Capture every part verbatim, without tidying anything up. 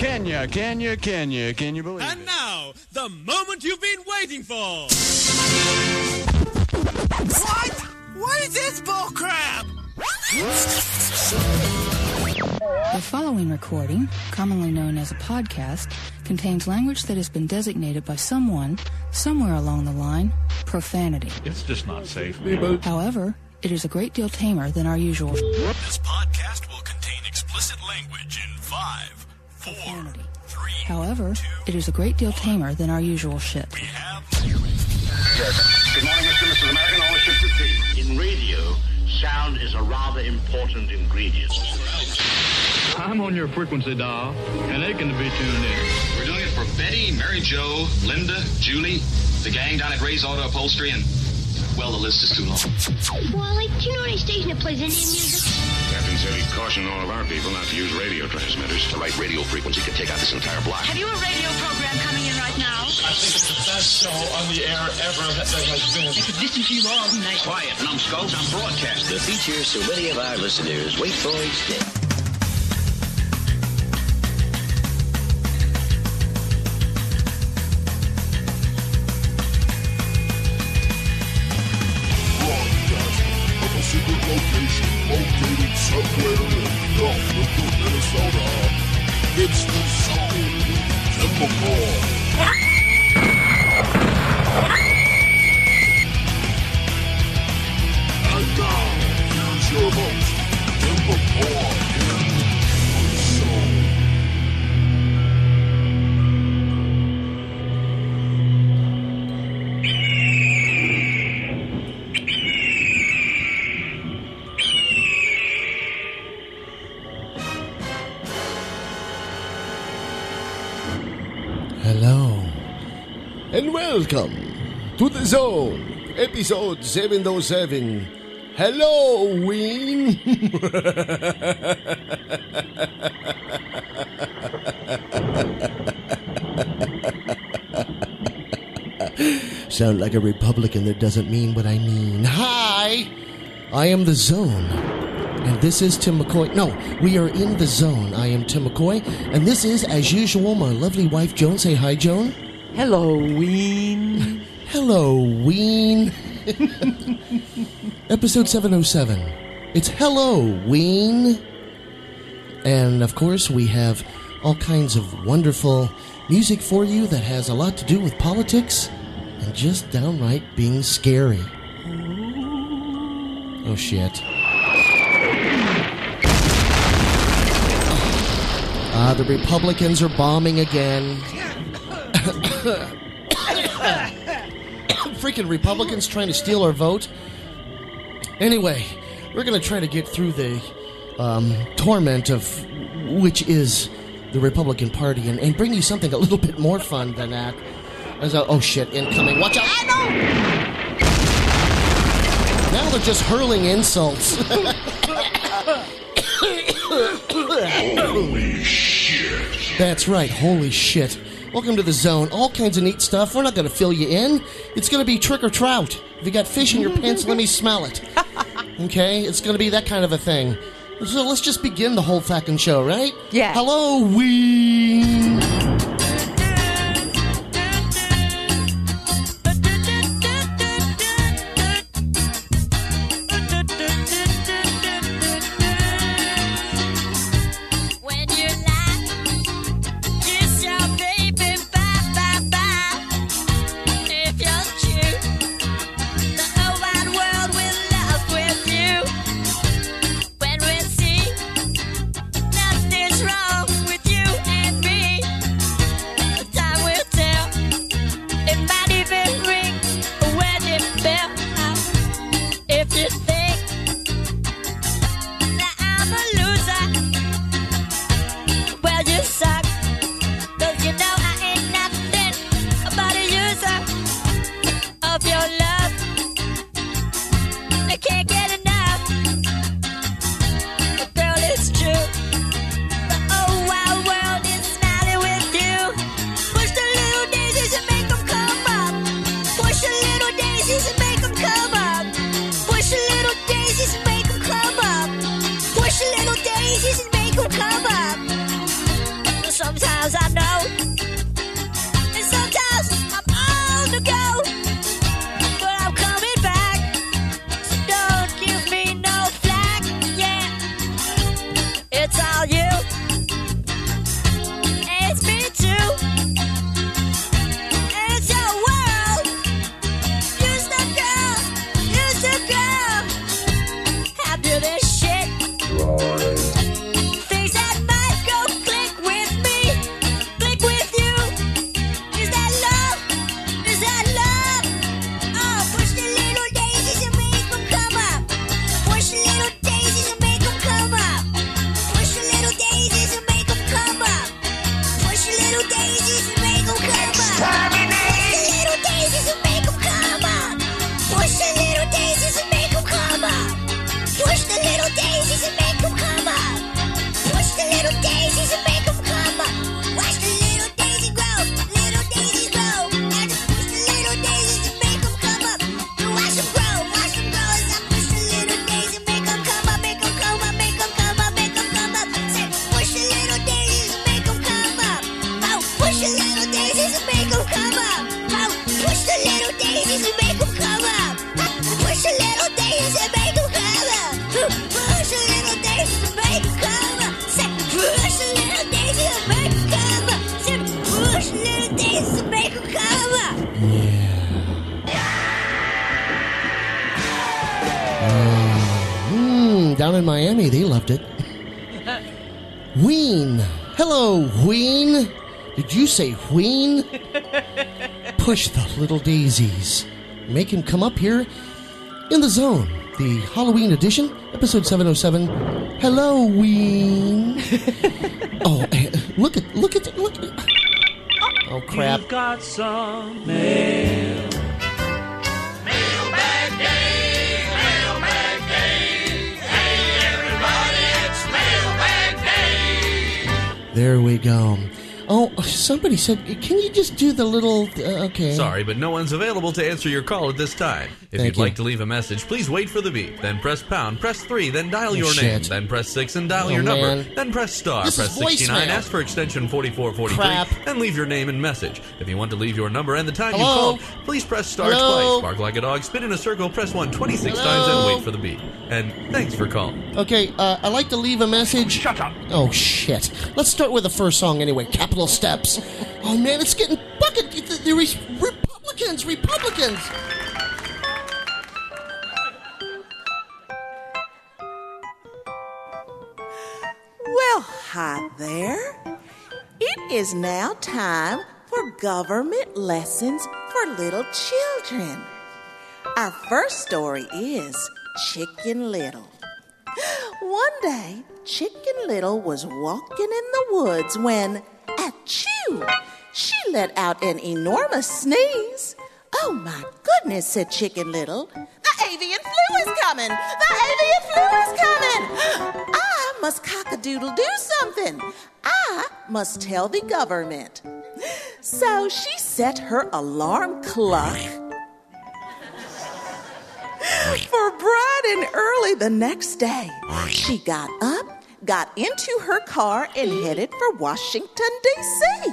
Can you, can you, can you, can you believe and it? And now, the moment you've been waiting for. What? What is this bullcrap? The following recording, commonly known as a podcast, contains language that has been designated by someone, somewhere along the line, profanity. It's just not safe, man. However, it is a great deal tamer than our usual. This podcast will contain explicit language in five, four, profanity. three, However, two, it is a great deal tamer than our usual shit. We have... Good morning, Mister and Missus American. All the ships at sea. In radio, sound is a rather important ingredient. I'm on your frequency dial, and they can be tuned in. We're doing it for Betty, Mary Jo, Linda, Julie, the gang down at Ray's Auto Upholstery, and, well, the list is too long. Wally, do you know any station that plays Indian music? Captain said he'd caution all of our people not to use radio transmitters. The right radio frequency could take out this entire block. Have you a radio program coming in right now? I think it's the best show on the air ever that there has been. I could listen to you all night. Quiet, numbskulls, I'm broadcasting. The feature so many of our listeners wait for each day. Located somewhere in Doubletree, Minnesota, it's the Zone with Tim McCoy. And now, here's your host, Tim McCoy in the Zone. Hello. And welcome to The Zone, episode seven oh seven. Hello, Ween. Sound like a Republican that doesn't mean what I mean. Hi, I am The Zone. And this is Tim McCoy. No, we are in the zone. I am Tim McCoy. And this is, as usual, my lovely wife, Joan. Say hi, Joan. Hello, Ween. Hello, Ween. Episode seven oh seven. It's Hello, Ween. And, of course, we have all kinds of wonderful music for you that has a lot to do with politics and just downright being scary. Oh, shit. Ah, uh, the Republicans are bombing again. Freaking Republicans trying to steal our vote. Anyway, we're going to try to get through the um, torment of which is the Republican Party and, and bring you something a little bit more fun than that. As a, oh, shit, incoming. Watch out. I know! Now they're just hurling insults. Holy shit. That's right, holy shit. Welcome to The Zone. All kinds of neat stuff. We're not going to fill you in. It's going to be trick or trout. If you got fish in your pants, let me smell it. Okay? It's going to be that kind of a thing. So let's just begin the whole fucking show, right? Yeah. Hello, Ween. 'cause I know. And sometimes I'm on the go, but I'm coming back, so don't give me no flack, yeah. It's all you, and it's me too, and it's your world. You're the girl, you're the girl. I do this shit. Right. Down in Miami, they loved it. Ween. Hello, Ween. Did you say Ween? Push the little daisies. Make him come up here in the zone. The Halloween edition, episode seven oh seven. Hello, Ween. Oh, look at, look at, look at. Oh, crap. You've got some mail. Mailbag day. There we go. Oh, somebody said, can you just do the little... Uh, okay. Sorry, but no one's available to answer your call at this time. If Thank you'd you. like to leave a message, please wait for the beep. Then press pound, press three, then dial oh, your shit. name. Then press six and dial oh, your man. number. Then press star, this press sixty-nine, voicemail. Ask for extension forty-four forty-three, Crap. and leave your name and message. If you want to leave your number and the time Hello? you called, please press star Hello? twice, bark like a dog, spin in a circle, press one twenty-six Hello? times, and wait for the beep. And thanks for calling. Okay, uh, I like to leave a message. Shut up. Oh, shit. Let's start with the first song anyway, Capital Steps. Oh, man, it's getting bucket. The Republicans, Republicans. Well, hi there. It is now time for government lessons for little children. Our first story is Chicken Little. One day, Chicken Little was walking in the woods when, achoo, she let out an enormous sneeze. Oh, my goodness, said Chicken Little. The avian flu is coming! The avian flu is coming! I must cock-a-doodle-do something. I must tell the government. So she set her alarm clock for bright and early the next day. She got up, got into her car, and headed for Washington, D C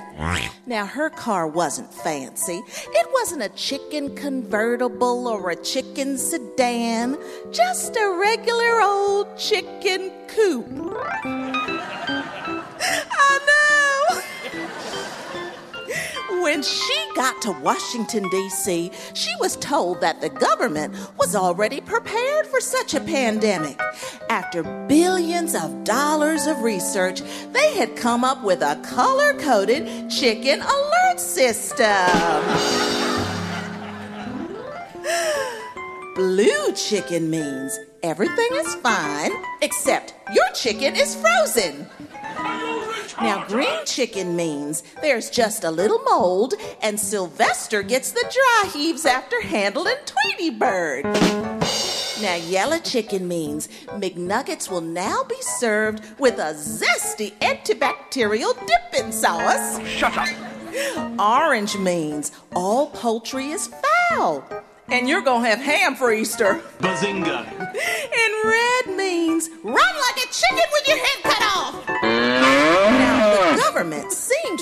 Now, her car wasn't fancy. It wasn't a chicken convertible or a chicken sedan, just a regular old chicken coupe. I know! When she got to Washington, D C, she was told that the government was already prepared for such a pandemic. After billions of dollars of research, they had come up with a color-coded chicken alert system. Blue chicken means everything is fine, except your chicken is frozen. Now, green chicken means there's just a little mold, and Sylvester gets the dry heaves after handling Tweety Bird. Now, yellow chicken means McNuggets will now be served with a zesty antibacterial dipping sauce. Shut up. Orange means all poultry is foul, and you're gonna have ham for Easter. Bazinga. And red means run like a chicken with your head cut off. Now, the government seemed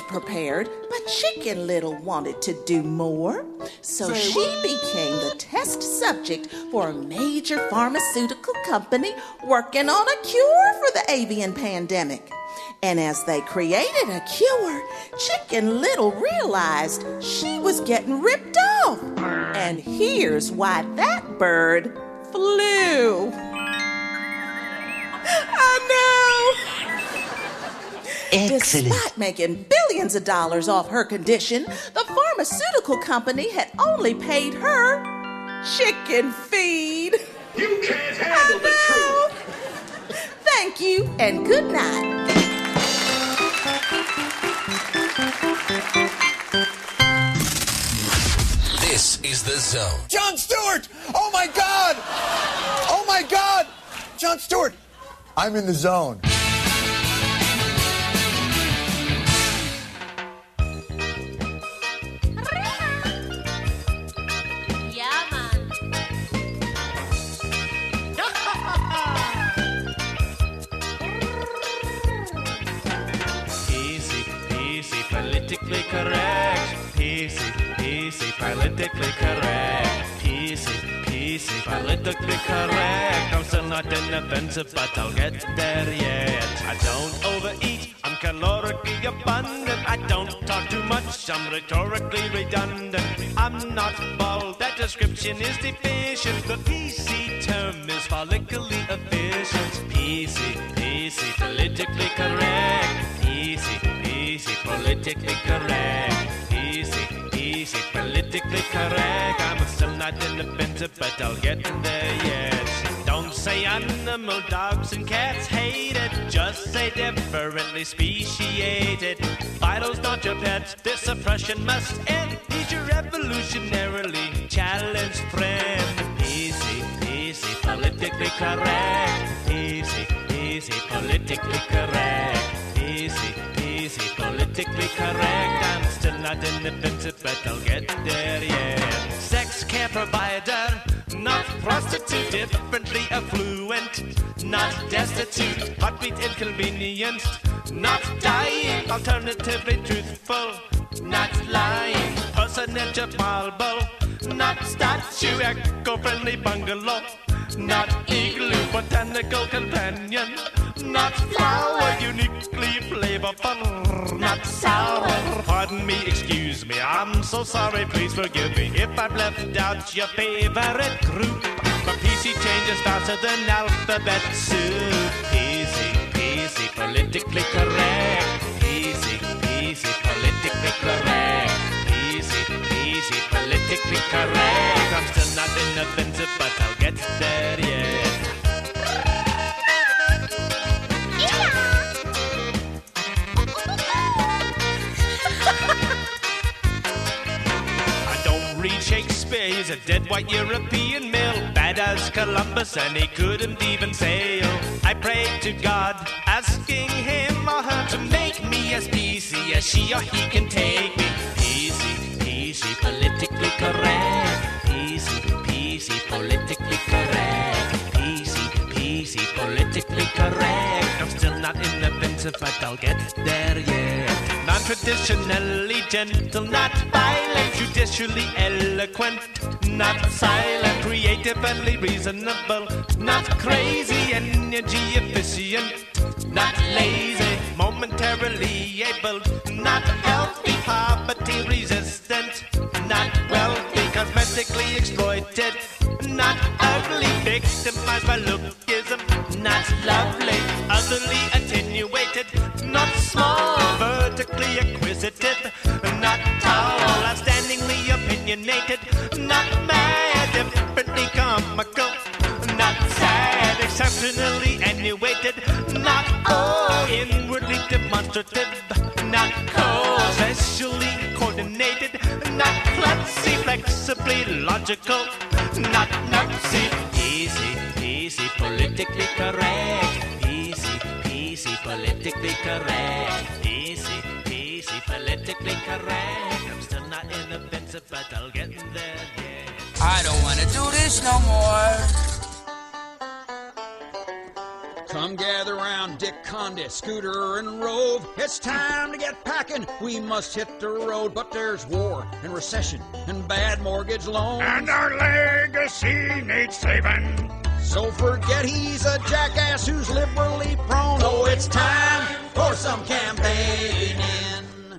thinking Little wanted to do more, so she became the test subject for a major pharmaceutical company working on a cure for the avian pandemic. And as they created a cure, Chicken Little realized she was getting ripped off. And here's why that bird flew. I know! Excellent. Despite making billions of dollars off her condition, the pharmaceutical company had only paid her chicken feed. You can't handle the truth. Thank you, and good night. This is The Zone. Jon Stewart! Oh, my God! Oh, my God! Jon Stewart, I'm in the zone. Politically correct, P C, P C, politically correct. I'm still not inoffensive, but I'll get there yet. I don't overeat, I'm calorically abundant. I don't talk too much, I'm rhetorically redundant. I'm not bald, that description is deficient. The P C term is follically efficient. P C, P C, politically correct, P C, P C, politically correct, P C. Easy, politically correct. I'm still not independent, but I'll get there yet. Don't say animal, dogs and cats hate it. Just say differently speciated. Vitals, not your pets. This suppression must end. He's your evolutionarily challenged friend. Easy, easy, politically correct. Easy, easy, politically correct. Easy, easy, politically correct. I'm still not independent, but I'll get there, yeah. Sex care provider, not prostitute. Differently affluent, not destitute. Heartbeat inconvenienced, not dying. Alternatively truthful, not lying. Personage marble, not statue. Eco-friendly bungalow, not igloo. Botanical companion, not flower. Uniquely flavorful, not sour. Pardon me, excuse me, I'm so sorry, please forgive me if I've left out your favorite group. But P C changes faster than alphabet soup. Easy, easy, politically correct. Easy, easy, politically correct. Easy, easy, politically correct. I'm still not inoffensive, but I'll get there, yeah. Shakespeare, he's a dead white European mill, bad as Columbus, and he couldn't even sail. I prayed to God, asking him or her to make me as easy as she or he can take me. Easy, easy, politically correct. Easy, easy, politically correct. Easy, easy, politically correct. I'm still not inoffensive, but I'll get there yet. Non-traditionally gentle, not violent. Judicially eloquent, not silent. Creatively reasonable, not crazy. Energy efficient, not lazy. Momentarily able, not healthy. Poverty resistant, not wealthy. Cosmetically exploited, not ugly. Victimized by lookism, not lovely. Utterly attenuated, not small. Vertically acquisitive, not tall. Outstandingly opinionated, not mad. Differently comical, not sad. Exceptionally annuated, not old. Inwardly demonstrative, not cold. Specially coordinated, not clumsy. Flexibly logical, not nutsy. Easy, easy, politically correct. Easy, easy, politically correct. Easy, easy, politically correct. I'm still not in the fence, but I'll get there, yeah. I don't want to do this no more. Come gather round Dick Conde, Scooter, and Rove. It's time to get packing. We must hit the road. But there's war and recession and bad mortgage loans. And our legacy needs saving. So forget he's a jackass who's liberally prone. Oh, it's time for some campaigning.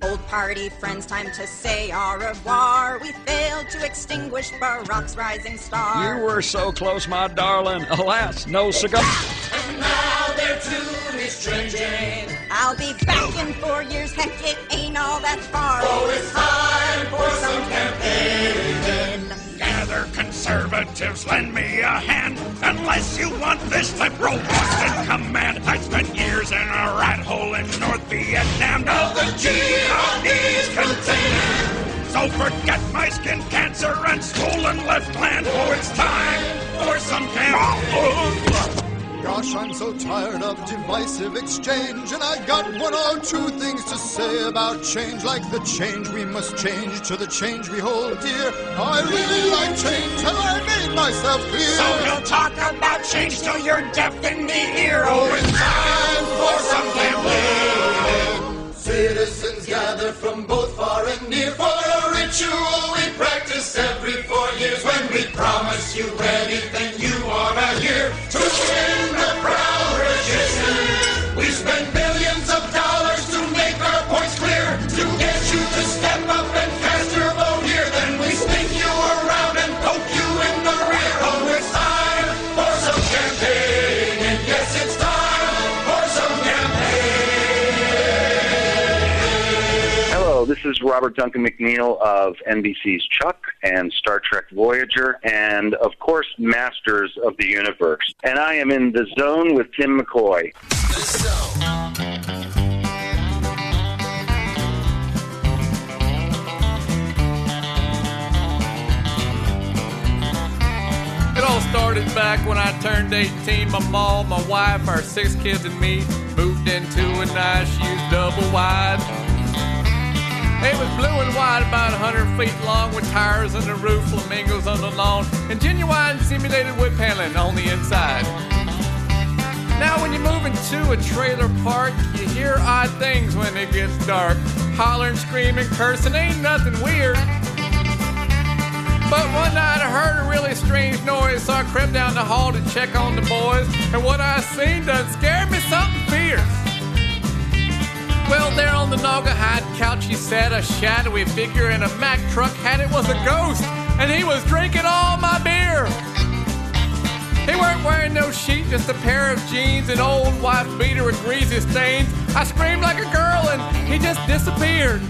Old party friends, time to say au revoir. We failed to extinguish Barack's rising star. You were so close, my darling. Alas, no cigar. And now their tune is changing. I'll be back in four years. Heck, it ain't all that far. Oh, it's time for some campaigning. Gather conservatives, lend me a hand. Unless you want this liberal boss in command. I spent years in a rat hole in North Vietnam. Now the G O P's contained. So forget my skin cancer and swollen left gland. Oh, it's time for some campaign. Gosh, I'm so tired of divisive exchange. And I got one or two things to say about change. Like the change we must change to the change we hold dear. I really like change and I made myself clear. So you'll talk about change till you're deaf in the ear. Oh, it's time for some campaigning. Citizens gather from both far and near for a ritual we practice every four years. When we promise you anything you ought to hear to win the proud resistance. We spend millions of dollars to make our points clear, to get you to step up and cast your vote here. Then we spin you around and poke you in the rear. Oh, it's time for some campaign. And yes, it's time for some campaign. Hello, this is Robert Duncan McNeil of N B C's Chuck and Star Trek Voyager, and, of course, Masters of the Universe. And I am in The Zone with Tim McCoy. The Zone. It all started back when I turned eighteen. My mom, my wife, our six kids, and me moved into a nice used double wide. It was blue and white, about one hundred feet long, with tires on the roof, flamingos on the lawn, and genuine simulated wood paneling on the inside. Now when you move into a trailer park, you hear odd things when it gets dark. Hollering, screaming, cursing, ain't nothing weird. But one night I heard a really strange noise, so I crept down the hall to check on the boys, and what I seen done scared me something fierce. Well, there on the Naugahyde couch, he sat a shadowy figure in a Mack truck hat. It was a ghost, and he was drinking all my beer. He weren't wearing no sheet, just a pair of jeans, an old wife beater with greasy stains. I screamed like a girl, and he just disappeared.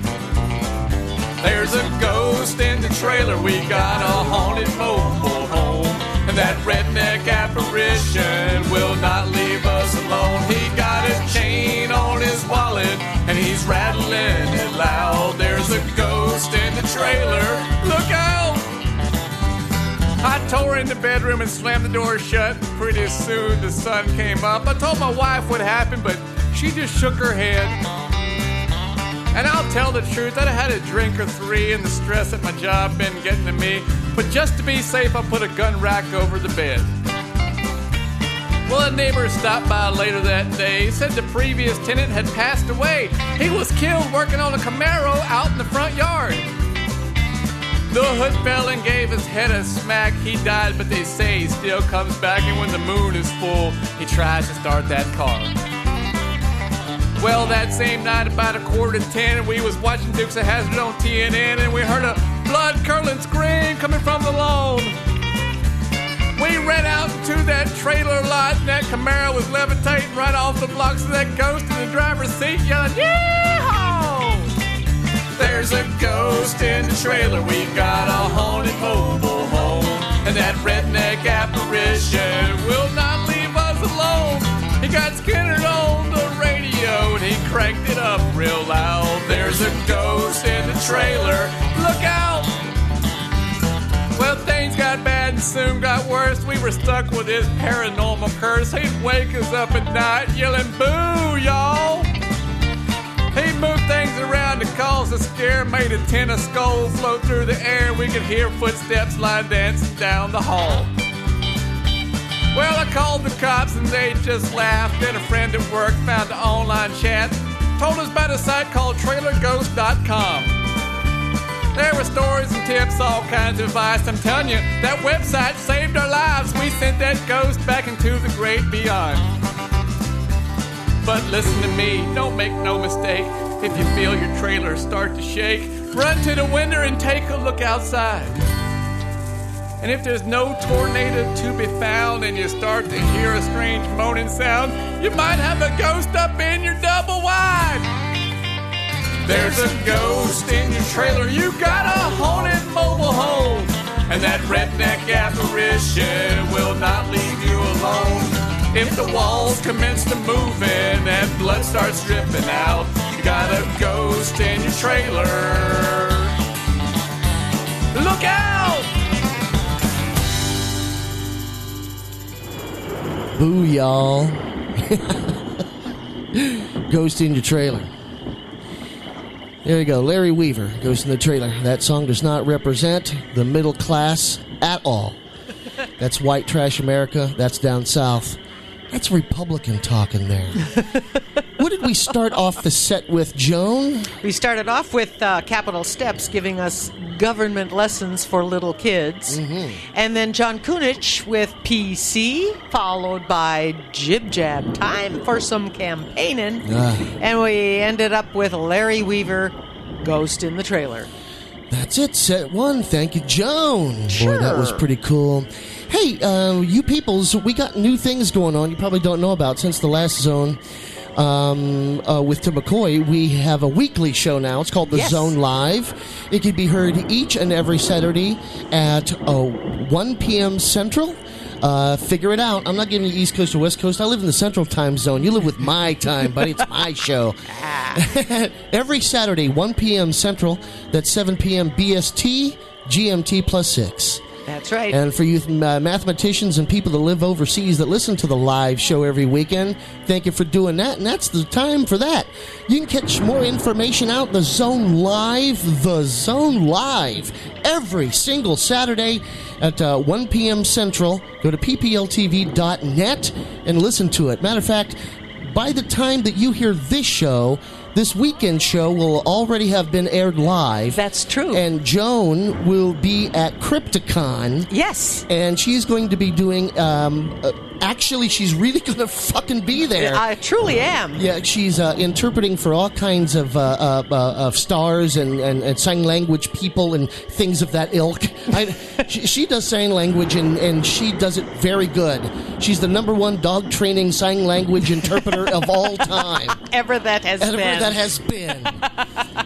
There's a ghost in the trailer, we got a haunted mobile home. And that redneck apparition will not leave us alone. He got a chain on his wallet and he's rattling it loud. There's a ghost in the trailer, look out! I tore in the bedroom and slammed the door shut. Pretty soon the sun came up. I told my wife what happened, but she just shook her head. And I'll tell the truth, I'd had a drink or three, and the stress at my job been getting to me. But just to be safe, I put a gun rack over the bed. Well, a neighbor stopped by later that day, said the previous tenant had passed away. He was killed working on a Camaro out in the front yard. The hood fell and gave his head a smack. He died, but they say he still comes back, and when the moon is full, he tries to start that car. Well, that same night, about a quarter to ten, we was watching Dukes of Hazzard on T N N, and we heard a blood-curdling scream coming from the lawn. We ran out to that trailer lot, and that Camaro was levitating right off the blocks of that ghost in the driver's seat, yelling, "Yee-haw!" There's a ghost in the trailer, we got a haunted mobile home, and that redneck apparition will not leave us alone. He got skinnered on the radio and he cranked it up real loud. There's a ghost in the trailer, look out! Well, things got bad and soon got worse. We were stuck with his paranormal curse. He'd wake us up at night yelling, "Boo, y'all!" He moved things around to cause a scare, made a tin of skull float through the air. We could hear footsteps line dancing down the hall. Well, I called the cops and they just laughed. Then a friend at work found an online chat, told us about a site called trailer ghost dot com. There were stories and tips, all kinds of advice. I'm telling you, that website saved our lives. We sent that ghost back into the great beyond. But listen to me, don't make no mistake. If you feel your trailer start to shake, run to the window and take a look outside. And if there's no tornado to be found and you start to hear a strange moaning sound, you might have a ghost up in your double wide. There's a ghost in your trailer, you got a haunted mobile home, and that redneck apparition will not leave you alone. If the walls commence to move in and blood starts dripping out, you got a ghost in your trailer. Look out! Boo, y'all. Ghost in your trailer. There you go. Larry Weaver, Ghost in the Trailer. That song does not represent the middle class at all. That's white trash America. That's down south. That's Republican talking there. What did we start off the set with, Joan? We started off with uh, Capital Steps giving us government lessons for little kids. Mm-hmm. And then John Kunich with P C, followed by Jib Jab, Time for Some Campaigning. Uh, and we ended up with Larry Weaver, Ghost in the Trailer. That's it, set one. Thank you, Joan. Sure. Boy, that was pretty cool. Hey, uh, you peoples, we got new things going on you probably don't know about since the last zone. Um, uh, with Tim McCoy, we have a weekly show now. It's called The yes. Zone Live. It can be heard each and every Saturday at oh, one p.m. Central. Uh, figure it out. I'm not giving you East Coast or West Coast. I live in the Central Time Zone. You live with my time, buddy. It's my show. Every Saturday, one p.m. Central. That's seven p.m. B S T, G M T plus six. That's right. And for you uh, mathematicians and people that live overseas that listen to the live show every weekend, thank you for doing that. And that's the time for that. You can catch more information out The Zone Live, The Zone Live, every single Saturday at uh, one p.m. Central. Go to p p l t v dot net and listen to it. Matter of fact, by the time that you hear this show, this weekend show will already have been aired live. That's true. And Joan will be at Crypticon. Yes. And she's going to be doing... Um, uh, actually, she's really going to fucking be there. I truly am. Yeah, she's uh, interpreting for all kinds of uh, uh, uh, of stars and, and, and sign language people and things of that ilk. I, she, she does sign language, and, and she does it very good. She's the number one dog training sign language interpreter of all time. Ever that has Ever been. That has been.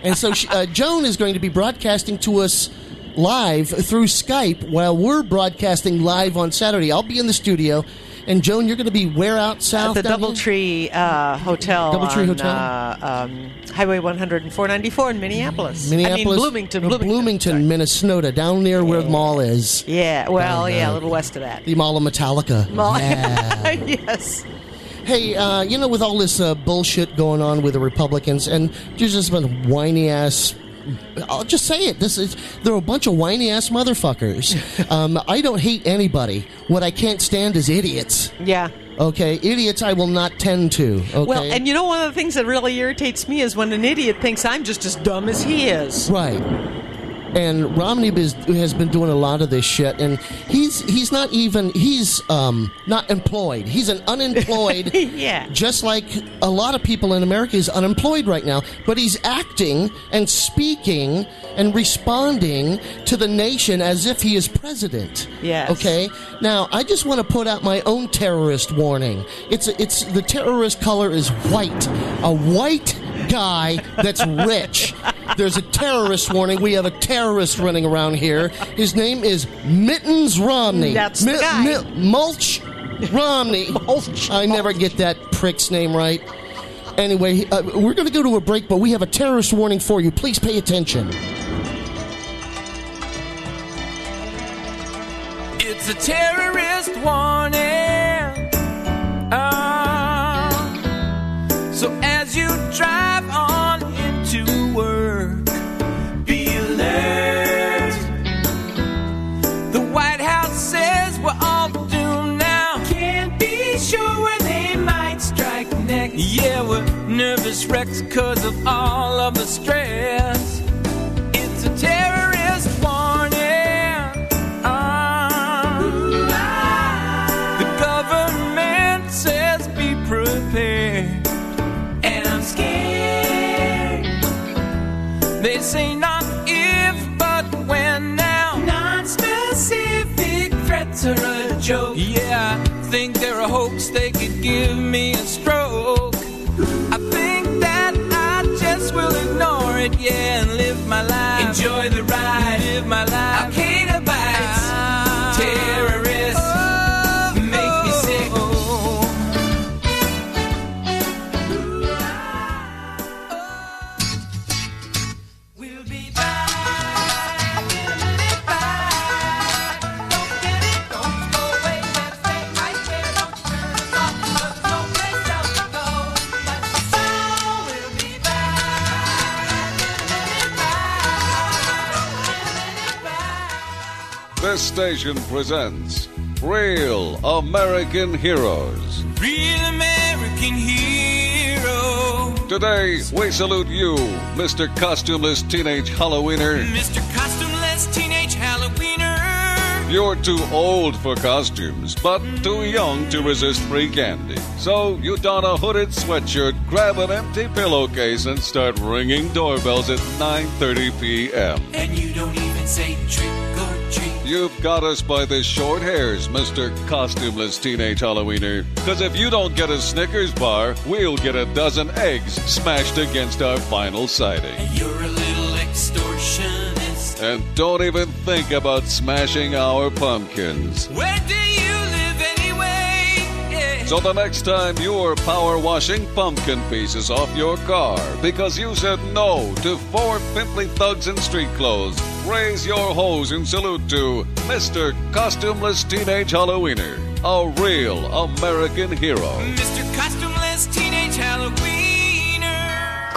And so she, uh, Joan is going to be broadcasting to us live through Skype while we're broadcasting live on Saturday. I'll be in the studio. And Joan, you're going to be where out south? At the Doubletree uh, Hotel. Doubletree Hotel? Uh, um, Highway one hundred and four ninety-four in Minneapolis. Minneapolis. I mean, Bloomington. Bloomington, Bloomington Minnesota, down near yeah. where the mall is. Yeah, well, down, yeah, uh, a little west of that. The Mall of Metallica. Mall. Yeah. Yes. Hey, uh, you know, with all this uh, bullshit going on with the Republicans, and there's just a whiny ass. I'll just say it. This is they're a bunch of whiny ass motherfuckers. Um, I don't hate anybody. What I can't stand is idiots. Yeah. Okay, idiots I will not tend to. Okay? Well, and you know one of the things that really irritates me is when an idiot thinks I'm just as dumb as he is. Right. And Romney has been doing a lot of this shit, and he's he's not even he's um, not employed. He's an unemployed, yeah. Just like a lot of people in America is unemployed right now. But he's acting and speaking and responding to the nation as if he is president. Yes. Okay. Now I just want to put out my own terrorist warning. It's it's the terrorist color is white. A white guy that's rich. There's a terrorist warning. We have a terrorist running around here. His name is Mittens Romney. That's Mi- the guy. Mi- Mulch Romney. Mulch. I never get that prick's name right. Anyway, uh, we're going to go to a break, but we have a terrorist warning for you. Please pay attention. It's a terrorist warning. Ah. Uh, so as you drive on into work, the White House says we're all doomed now. Yeah, we're nervous wrecks because of all of the stress. It's a terrorist warning. Ah, the government says be prepared. And I'm scared. They say not if, but when now. Non-specific threats are a joke. Yeah, I think they're a hoax. They could give me a stroke. Yeah, and live my life. Enjoy the ride. Live my life. Al Qaeda bites. Terrorists oh, make me sick. Oh. We'll be back. We'll be back. Don't get it. Don't go away. Let's stay right here. Don't turn us off. There's no place else to go. But the sound will be back. This station presents Real American Heroes. Real American Heroes. Today, we salute you, Mister Costumeless Teenage Halloweener. Mister Costumeless Teenage Halloweener. You're too old for costumes, but too young to resist free candy. So you don a hooded sweatshirt, grab an empty pillowcase, and start ringing doorbells at nine thirty p.m. And you don't even say trick. You've got us by the short hairs, Mister Costumeless Teenage Halloweener. Because if you don't get a Snickers bar, we'll get a dozen eggs smashed against our vinyl siding. And you're a little extortionist. And don't even think about smashing our pumpkins. Where do you live anyway? Yeah. So the next time you're power washing pumpkin pieces off your car because you said no to four pimply thugs in street clothes, raise your hose and salute to Mister Costumeless Teenage Halloweener, a real American hero. Mister Costumeless Teenage Halloweener.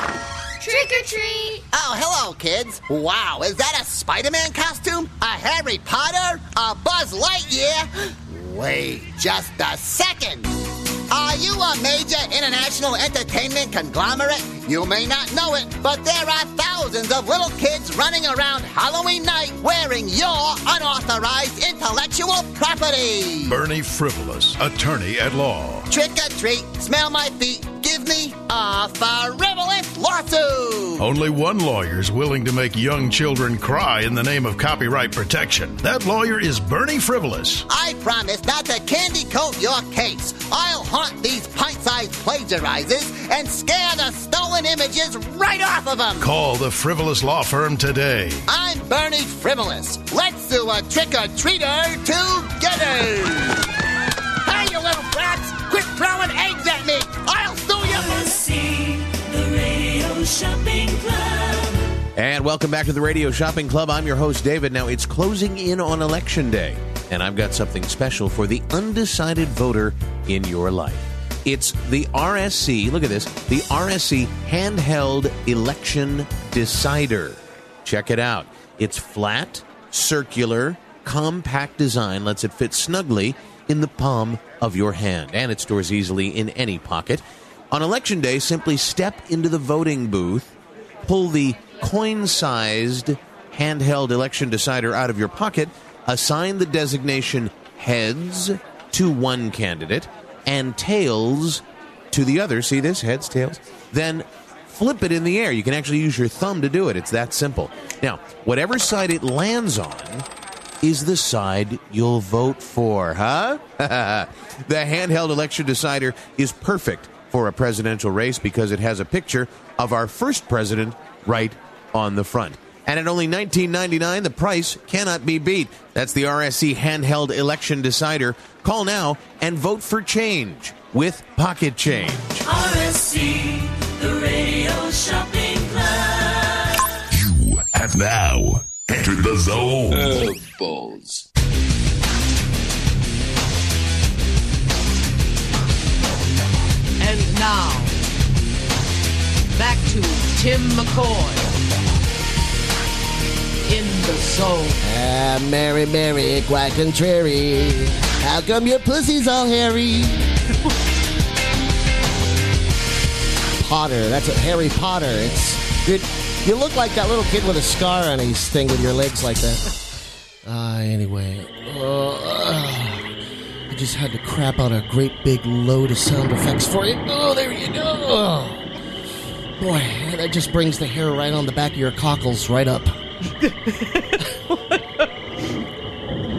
Trick or treat. Oh, hello, kids. Wow, is that a Spider-Man costume? A Harry Potter? A Buzz Lightyear? Wait just a second. Are you a major international entertainment conglomerate? You may not know it, but there are thousands of little kids running around Halloween night wearing your unauthorized intellectual property. Bernie Frivolous, attorney at law. Trick or treat, smell my feet, give me a frivolous lawsuit. Only one lawyer's willing to make young children cry in the name of copyright protection. That lawyer is Bernie Frivolous. I promise not to candy coat your case. I'll haunt these pint-sized plagiarizers and scare the stolen images right off of them. Call the Frivolous Law Firm today. I'm Bernie Frivolous. Let's do a trick-or-treater together. Hey, you little brats. Quit throwing eggs at me. I'll sue you. R S C, the Radio Shopping Club. And welcome back to the Radio Shopping Club. I'm your host, David. Now, it's closing in on Election Day, and I've got something special for the undecided voter in your life. It's the R S C, look at this, the R S C Handheld Election Decider. Check it out. It's flat, circular, compact design, lets it fit snugly in the palm of your hand, and it stores easily in any pocket. On Election Day, simply step into the voting booth, pull the coin-sized handheld election decider out of your pocket, assign the designation heads to one candidate, and tails to the other. See this? Heads, tails. Then flip it in the air. You can actually use your thumb to do it. It's that simple. Now, whatever side it lands on is the side you'll vote for, huh? The handheld election decider is perfect for a presidential race because it has a picture of our first president right on the front. And at only nineteen ninety-nine dollars, the price cannot be beat. That's the R S C Handheld Election Decider. Call now and vote for change with Pocket Change. R S C, the Radio Shopping Club. You have now entered the zone. Oh, balls. And now, back to Tim McCoy. In the soul. Ah, Mary, Mary, quite contrary. How come your pussy's all hairy? Potter. That's a Harry Potter. It's good. You look like that little kid with a scar on his thing with your legs like that. Ah, uh, anyway. Uh, I just had to crap out a great big load of sound effects for you. Oh, there you go. Oh. Boy, that just brings the hair right on the back of your cockles right up.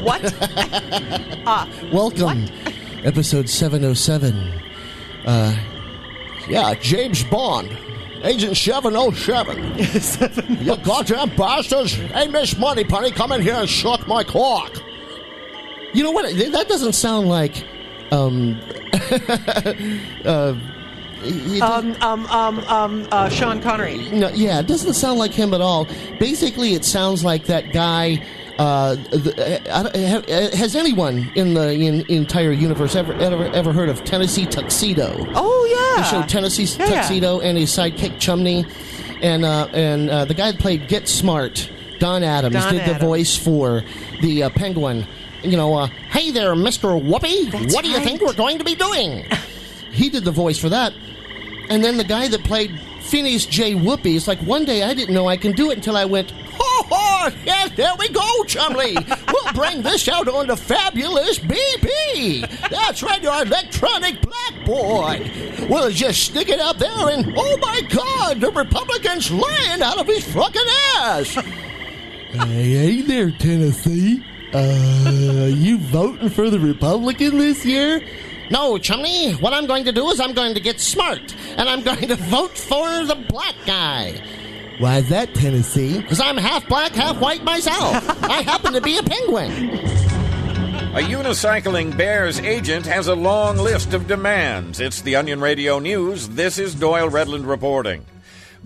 What? uh, Welcome. What? Episode seven oh seven. Uh, yeah, James Bond. Agent seven oh seven. seven oh seven. You goddamn bastards. Hey, Miss Money Penny, come in here and suck my cock. You know what? That doesn't sound like... Um... uh, Um, um, um, um, uh, Sean Connery. No, yeah, it doesn't sound like him at all. Basically, it sounds like that guy. Uh, the, uh, has anyone in the in, entire universe ever, ever ever heard of Tennessee Tuxedo? Oh yeah, the show Tennessee yeah, Tuxedo yeah. and his sidekick Chumley, and uh, and uh, the guy that played Get Smart, Don Adams, Don did Adams. the voice for the uh, Penguin. You know, uh, hey there, Mister Whoopi. That's what do you right. think we're going to be doing? He did the voice for that. And then the guy that played Phineas J. Whoopi, it's like, one day I didn't know I can do it until I went, ho, ho, yeah, there we go, Chumley. We'll bring this out on the fabulous B B. That's right, your electronic blackboard. We'll just stick it up there and, oh, my God, the Republican's lying out of his fucking ass. Hey, hey there, Tennessee. Uh, you voting for the Republican this year? No, Chummy, what I'm going to do is I'm going to get smart, and I'm going to vote for the black guy. Why is that, Tennessee? Because I'm half black, half white myself. I happen to be a penguin. A unicycling Bears agent has a long list of demands. It's the Onion Radio News. This is Doyle Redland reporting.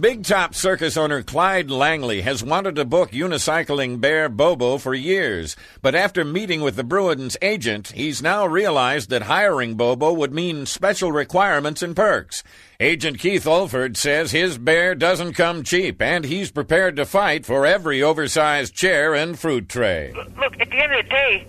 Big Top circus owner Clyde Langley has wanted to book unicycling bear Bobo for years, but after meeting with the Bruins' agent, he's now realized that hiring Bobo would mean special requirements and perks. Agent Keith Olford says his bear doesn't come cheap, and he's prepared to fight for every oversized chair and fruit tray. Look, at the end of the day,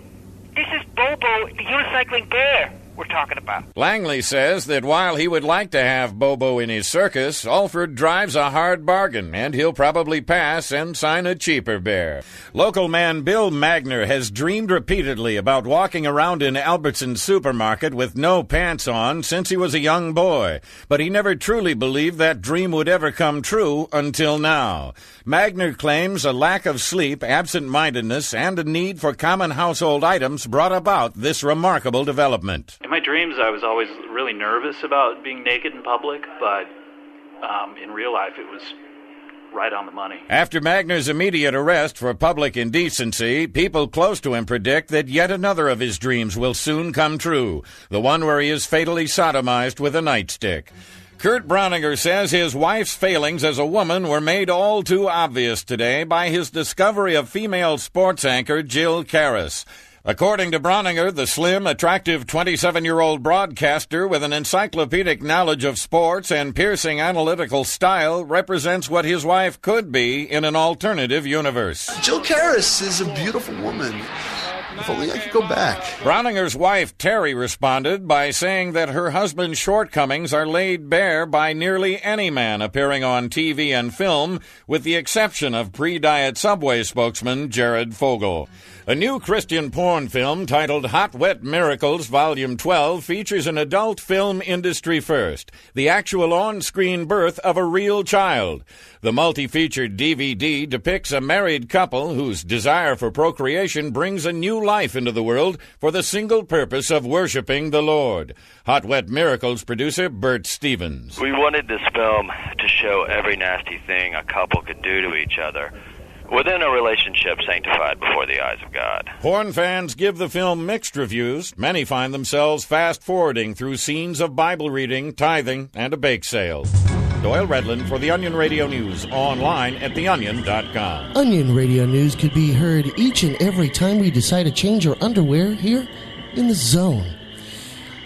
this is Bobo, the unicycling bear. We're talking about. Langley says that while he would like to have Bobo in his circus, Alford drives a hard bargain, and he'll probably pass and sign a cheaper bear. Local man Bill Magner has dreamed repeatedly about walking around in Albertson's supermarket with no pants on since he was a young boy, but he never truly believed that dream would ever come true until now. Magner claims a lack of sleep, absent-mindedness, and a need for common household items brought about this remarkable development. In my dreams, I was always really nervous about being naked in public, but um, in real life, it was right on the money. After Magner's immediate arrest for public indecency, people close to him predict that yet another of his dreams will soon come true, the one where he is fatally sodomized with a nightstick. Kurt Brauninger says his wife's failings as a woman were made all too obvious today by his discovery of female sports anchor Jill Karras. According to Brauninger, the slim, attractive twenty-seven-year-old broadcaster with an encyclopedic knowledge of sports and piercing analytical style represents what his wife could be in an alternative universe. Jill Karras is a beautiful woman. If only I could go back. Brauninger's wife, Terry, responded by saying that her husband's shortcomings are laid bare by nearly any man appearing on T V and film, with the exception of pre-diet Subway spokesman Jared Fogle. A new Christian porn film titled Hot Wet Miracles Volume twelve features an adult film industry first, the actual on-screen birth of a real child. The multi-featured D V D depicts a married couple whose desire for procreation brings a new life into the world for the single purpose of worshiping the Lord. Hot Wet Miracles producer Bert Stevens. We wanted this film to show every nasty thing a couple could do to each other within a relationship sanctified before the eyes of God. Porn fans give the film mixed reviews. Many find themselves fast-forwarding through scenes of Bible reading, tithing, and a bake sale. Doyle Redland for The Onion Radio News, online at the onion dot com. Onion Radio News could be heard each and every time we decide to change our underwear here in The Zone.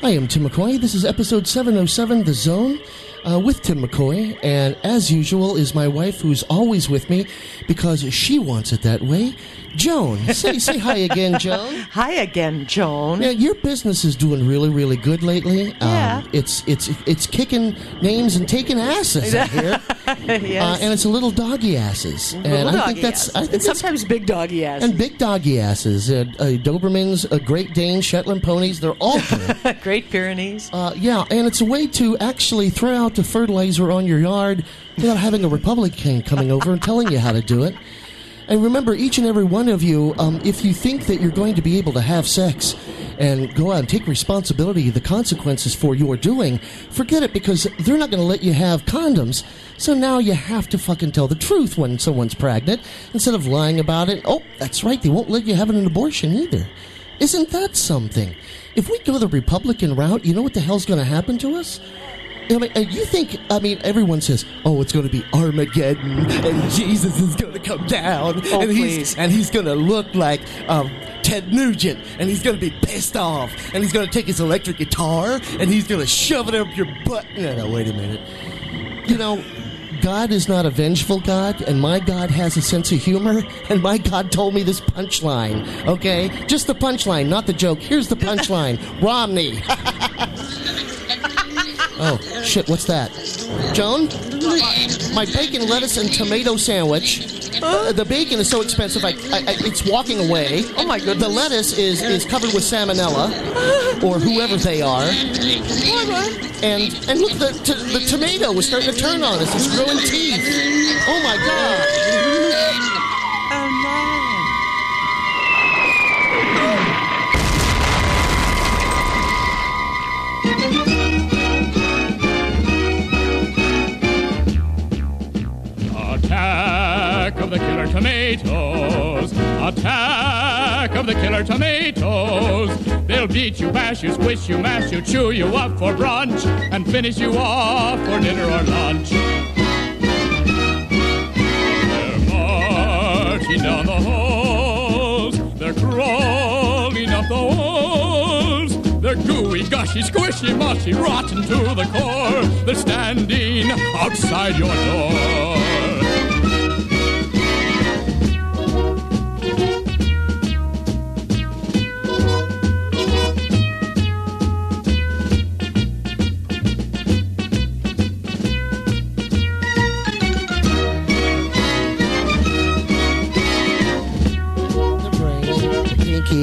I am Tim McCoy. This is episode seven oh seven, The Zone. uh, with Tim McCoy, and as usual is my wife, who's always with me because she wants it that way, Joan. Say, say hi again, Joan. Hi again, Joan. Now, your business is doing really, really good lately. Yeah. Um, it's it's it's kicking names and taking asses out here. Yes. Uh, and it's a little doggy asses. Little and I doggy think that's, asses. I think and that's, sometimes big doggy asses. And big doggy asses. Uh, uh, Dobermans, uh, Great Danes, Shetland ponies, they're all good. Great Pyrenees. Uh, yeah, and it's a way to actually throw out the fertilizer on your yard without having a Republican coming over and telling you how to do it. And remember, each and every one of you, um, if you think that you're going to be able to have sex and go out and take responsibility of the consequences for your doing, forget it, because they're not going to let you have condoms. So now you have to fucking tell the truth when someone's pregnant instead of lying about it. Oh, that's right, they won't let you have an abortion either. Isn't that something? If we go the Republican route, you know what the hell's going to happen to us? I mean, you think, I mean, everyone says, oh, it's going to be Armageddon, and Jesus is going to come down, oh, and he's please. and he's going to look like um, Ted Nugent, and he's going to be pissed off, and he's going to take his electric guitar, and he's going to shove it up your butt. No, no, wait a minute. You know, God is not a vengeful God, and my God has a sense of humor, and my God told me this punchline, okay? Just the punchline, not the joke. Here's the punchline. Romney. Oh, shit, what's that? Joan? My bacon, lettuce, and tomato sandwich. Uh, the bacon is so expensive, I, I, I, it's walking away. Oh, my goodness. The lettuce is, is covered with salmonella, or whoever they are. And and look, the, t- the tomato is starting to turn on us. It's growing teeth. Oh, my God. Oh, no. Attack of the killer tomatoes, attack of the killer tomatoes. They'll beat you, bash you, squish you, mash you, chew you up for brunch, and finish you off for dinner or lunch. They're marching down the halls, they're crawling up the walls. They're gooey, gushy, squishy, mushy, rotten to the core. They're standing outside your door.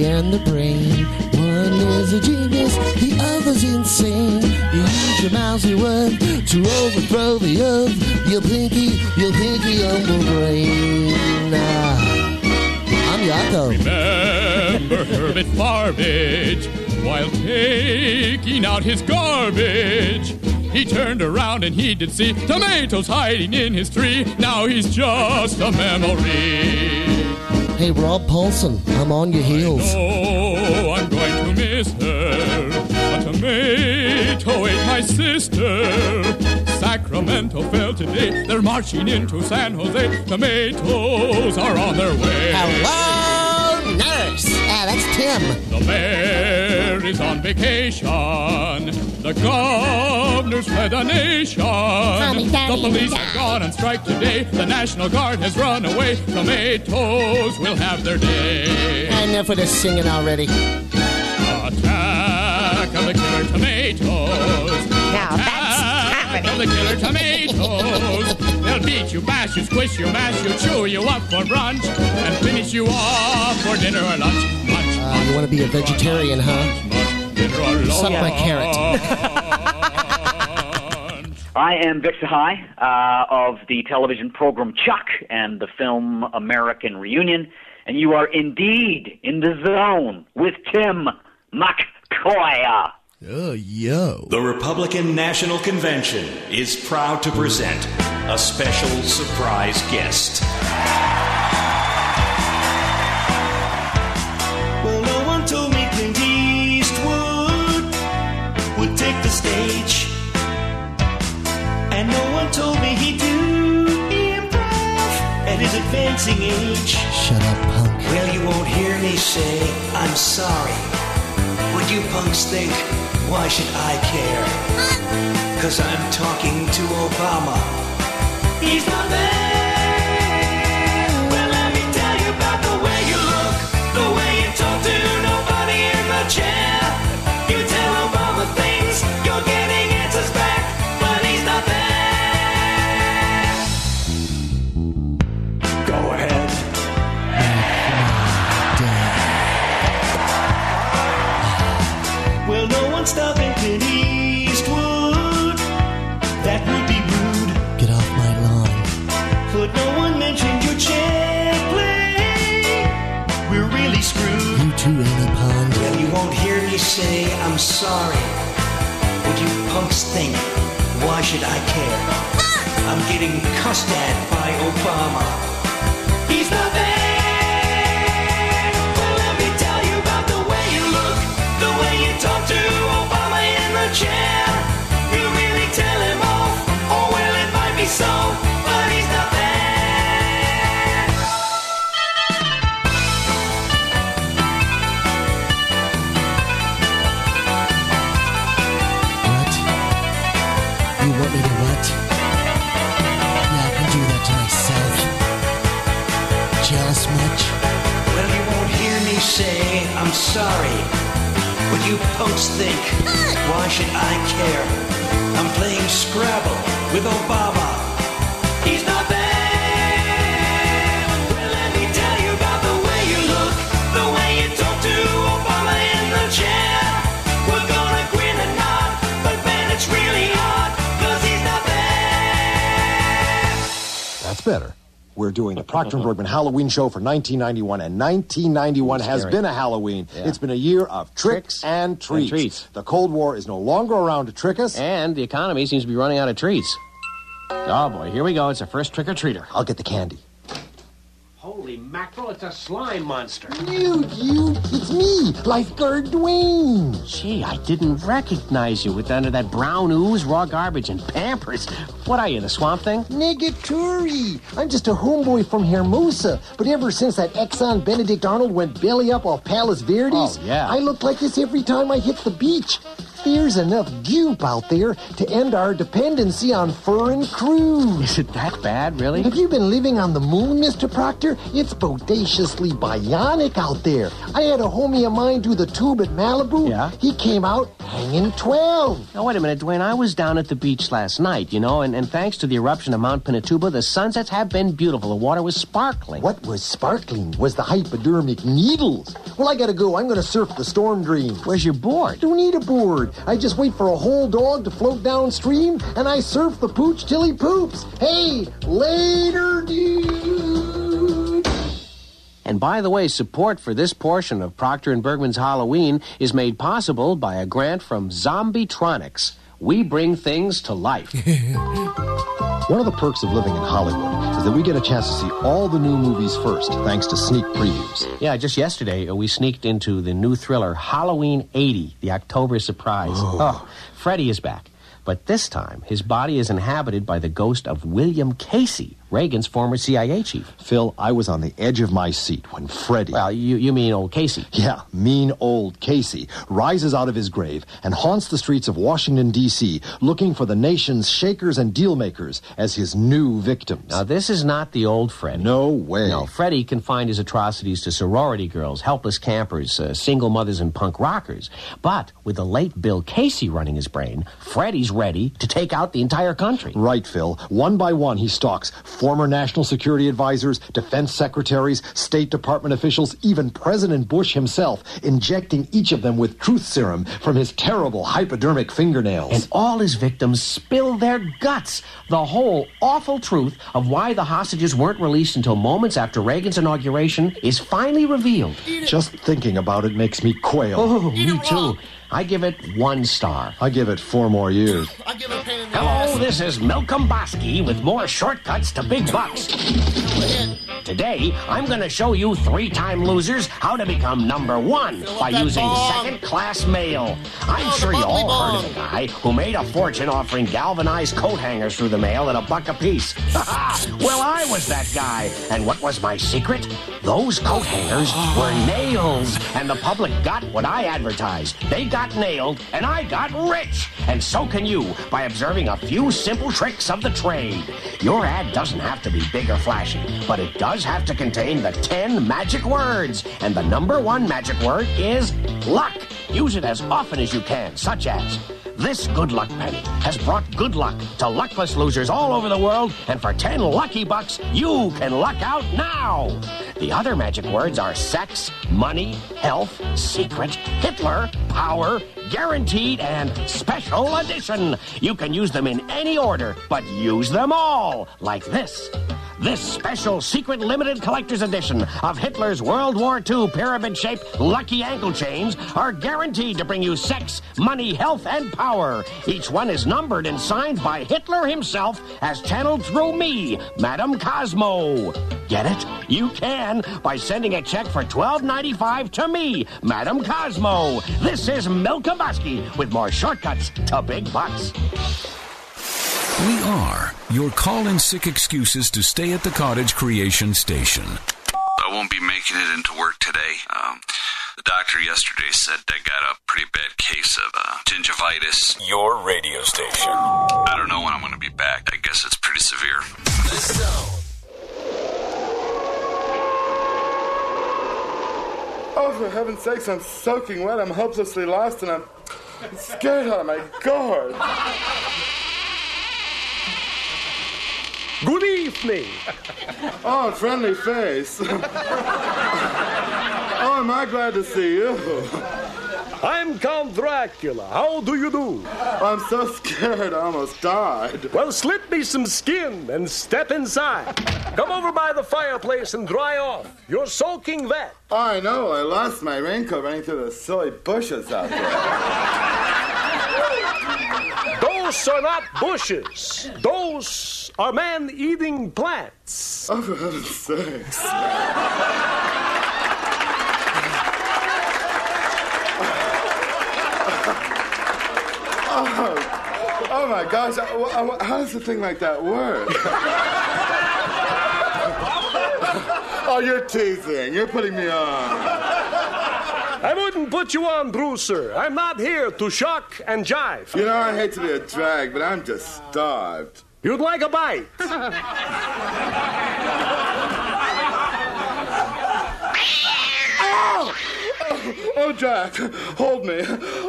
And the brain, one is a genius, the other's insane. You use your mousy word to overthrow the earth. You're pinky, you're pinky on the brain. Ah, I'm Yato. Remember Herbert Farbage while taking out his garbage. He turned around and he did see tomatoes hiding in his tree. Now he's just a memory. Hey, Rob Paulson, I'm on your heels. Oh, I'm going to miss her. A tomato ate my sister. Sacramento fell today. They're marching into San Jose. Tomatoes are on their way. Hello, nurse. Ah, that's Tim. The mayor is on vacation. The governor's fled the nation. Tommy, Tommy, the police Tommy. Have gone on strike today. The National Guard has run away. Tomatoes will have their day. Enough of this singing already. Attack of the killer tomatoes. Now attack of the killer tomatoes. They'll beat you, bash you, squish you, mash you, chew you up for brunch, and finish you off for dinner or lunch. lunch uh, lunch, you want to be a vegetarian, lunch, huh? Lunch, lunch, suck my carrot. I am Vic Sahai uh, of the television program Chuck and the film American Reunion, and you are indeed in the zone with Tim McCoy. Oh, yo. The Republican National Convention is proud to present a special surprise guest. Well, no one told me take the stage, and no one told me he'd do improv at his advancing age. Shut up, punk. Well, you won't hear me say I'm sorry, What you punks think, why should I care? Cause I'm talking to Obama. He's the man. Well, let me tell you about the way you look, the way you talk to nobody in the chair. You tell Obama things, you're getting answers back, but he's not there. Go ahead. Well, no one's stopping in Eastwood. That would be rude. Get off my lawn. But no one mentioned your check play. We're really screwed. You two in the pond. Well, you won't hear me say I'm sorry. What you punks think? Why should I care? Ah! I'm getting cussed at by Obama. He's the best. Talk to Obama in the chair. You really tell him off. Oh, well, it might be so, but he's not there. What? You want me to what? Yeah, I can do that to myself. Jealous much? Well, you won't hear me say I'm sorry. What you punks think? Why should I care? I'm playing Scrabble with Obama. He's not there. Well, let me tell you about the way you look, the way you talk to Obama in the chair. We're gonna grin and nod, but man, it's really hard, cause he's not there. That's better. We're doing the Proctor and Bergman Halloween show for nineteen ninety-one, and nineteen ninety-one has been a Halloween. Yeah. It's been a year of tricks, tricks and, treats. and treats. The Cold War is no longer around to trick us. And the economy seems to be running out of treats. Oh, boy, here we go. It's the first trick-or-treater. I'll get the candy. Holy mackerel, it's a slime monster. Dude, you, it's me, lifeguard Dwayne. Gee, I didn't recognize you with under that brown ooze, raw garbage, and Pampers. What are you, the swamp thing? Negaturi. I'm just a homeboy from Hermosa, but ever since that Exxon Benedict Arnold went belly up off Palos Verdes, oh, yeah. I look like this every time I hit the beach. There's enough goop out there to end our dependency on foreign crews. Is it that bad, really? Have you been living on the moon, Mister Proctor? It's bodaciously bionic out there. I had a homie of mine do the tube at Malibu. Yeah? He came out hanging twelve. Now, wait a minute, Dwayne. I was down at the beach last night, you know, and, and thanks to the eruption of Mount Pinatubo, the sunsets have been beautiful. The water was sparkling. What was sparkling was the hypodermic needles. Well, I gotta go. I'm gonna surf the storm drain. Where's your board? Don't need a board. I just wait for a whole dog to float downstream, and I surf the pooch till he poops. Hey, later, dude. And by the way, support for this portion of Proctor and Bergman's Halloween is made possible by a grant from Zombietronics. We bring things to life. One of the perks of living in Hollywood is that we get a chance to see all the new movies first, thanks to sneak previews. Yeah, just yesterday, we sneaked into the new thriller Halloween eighty, the October surprise. Oh. oh, Freddy is back. But this time, his body is inhabited by the ghost of William Casey, Reagan's former C I A chief. Phil, I was on the edge of my seat when Freddy... Well, you, you mean old Casey. Yeah, mean old Casey rises out of his grave and haunts the streets of Washington, D C, looking for the nation's shakers and deal-makers as his new victims. Now, this is not the old Freddy. No way. No, Freddy confined his atrocities to sorority girls, helpless campers, uh, single mothers, and punk rockers. But with the late Bill Casey running his brain, Freddy's ready to take out the entire country. Right, Phil. One by one, he stalks former national security advisors, defense secretaries, State Department officials, even President Bush himself, injecting each of them with truth serum from his terrible hypodermic fingernails. And all his victims spill their guts, the whole awful truth of why the hostages weren't released until moments after Reagan's inauguration is finally revealed. Just thinking about it makes me quail. Oh, me too. I give it one star. I give it four more years. I give it pain in the Hello, ass. This is Milcomboski with more shortcuts to big bucks. Today, I'm going to show you three-time losers how to become number one by using second-class mail. I'm oh, sure you all bomb. heard of a guy who made a fortune offering galvanized coat hangers through the mail at a buck apiece. Well, I was that guy. And what was my secret? Those coat hangers were nails, and the public got what I advertised. They got nailed, and I got rich. And so can you by observing a few simple tricks of the trade. Your ad doesn't have to be big or flashy, but it does have to contain the ten magic words. And the number one magic word is luck. Use it as often as you can, such as, this good luck penny has brought good luck to luckless losers all over the world, and for ten lucky bucks, you can luck out now. The other magic words are sex, money, health, secret, Hitler, power, guaranteed, and special edition. You can use them in any order, but use them all, like this. This special secret limited collector's edition of Hitler's World War Two pyramid-shaped lucky ankle chains are guaranteed to bring you sex, money, health, and power. Each one is numbered and signed by Hitler himself as channeled through me, Madam Cosmo. Get it? You can by sending a check for twelve ninety-five to me, Madam Cosmo. This is Milka Bosky with more shortcuts to big bucks. We are your call-in sick excuses to stay at the Cottage Creation Station. I won't be making it into work today. Um, the doctor yesterday said I got a pretty bad case of uh, gingivitis. Your radio station. I don't know when I'm going to be back. I guess it's pretty severe. Let's go. Oh, for heaven's sakes, I'm soaking wet. I'm hopelessly lost, and I'm scared out of my gourd. Good evening. Oh, friendly face. Oh, am I glad to see you. I'm Count Dracula. How do you do? I'm so scared I almost died. Well, slip me some skin and step inside. Come over by the fireplace and dry off. You're soaking wet. I know. I lost my raincoat running through the silly bushes out there. Those are not bushes. Those... are man-eating plants. Oh, for heaven's sakes. oh, oh, my gosh. How does a thing like that work? Oh, you're teasing. You're putting me on. I wouldn't put you on, Bruiser. I'm not here to shock and jive. You know, I hate to be a drag, but I'm just starved. You'd like a bite. oh! oh! Oh, Jack, hold me.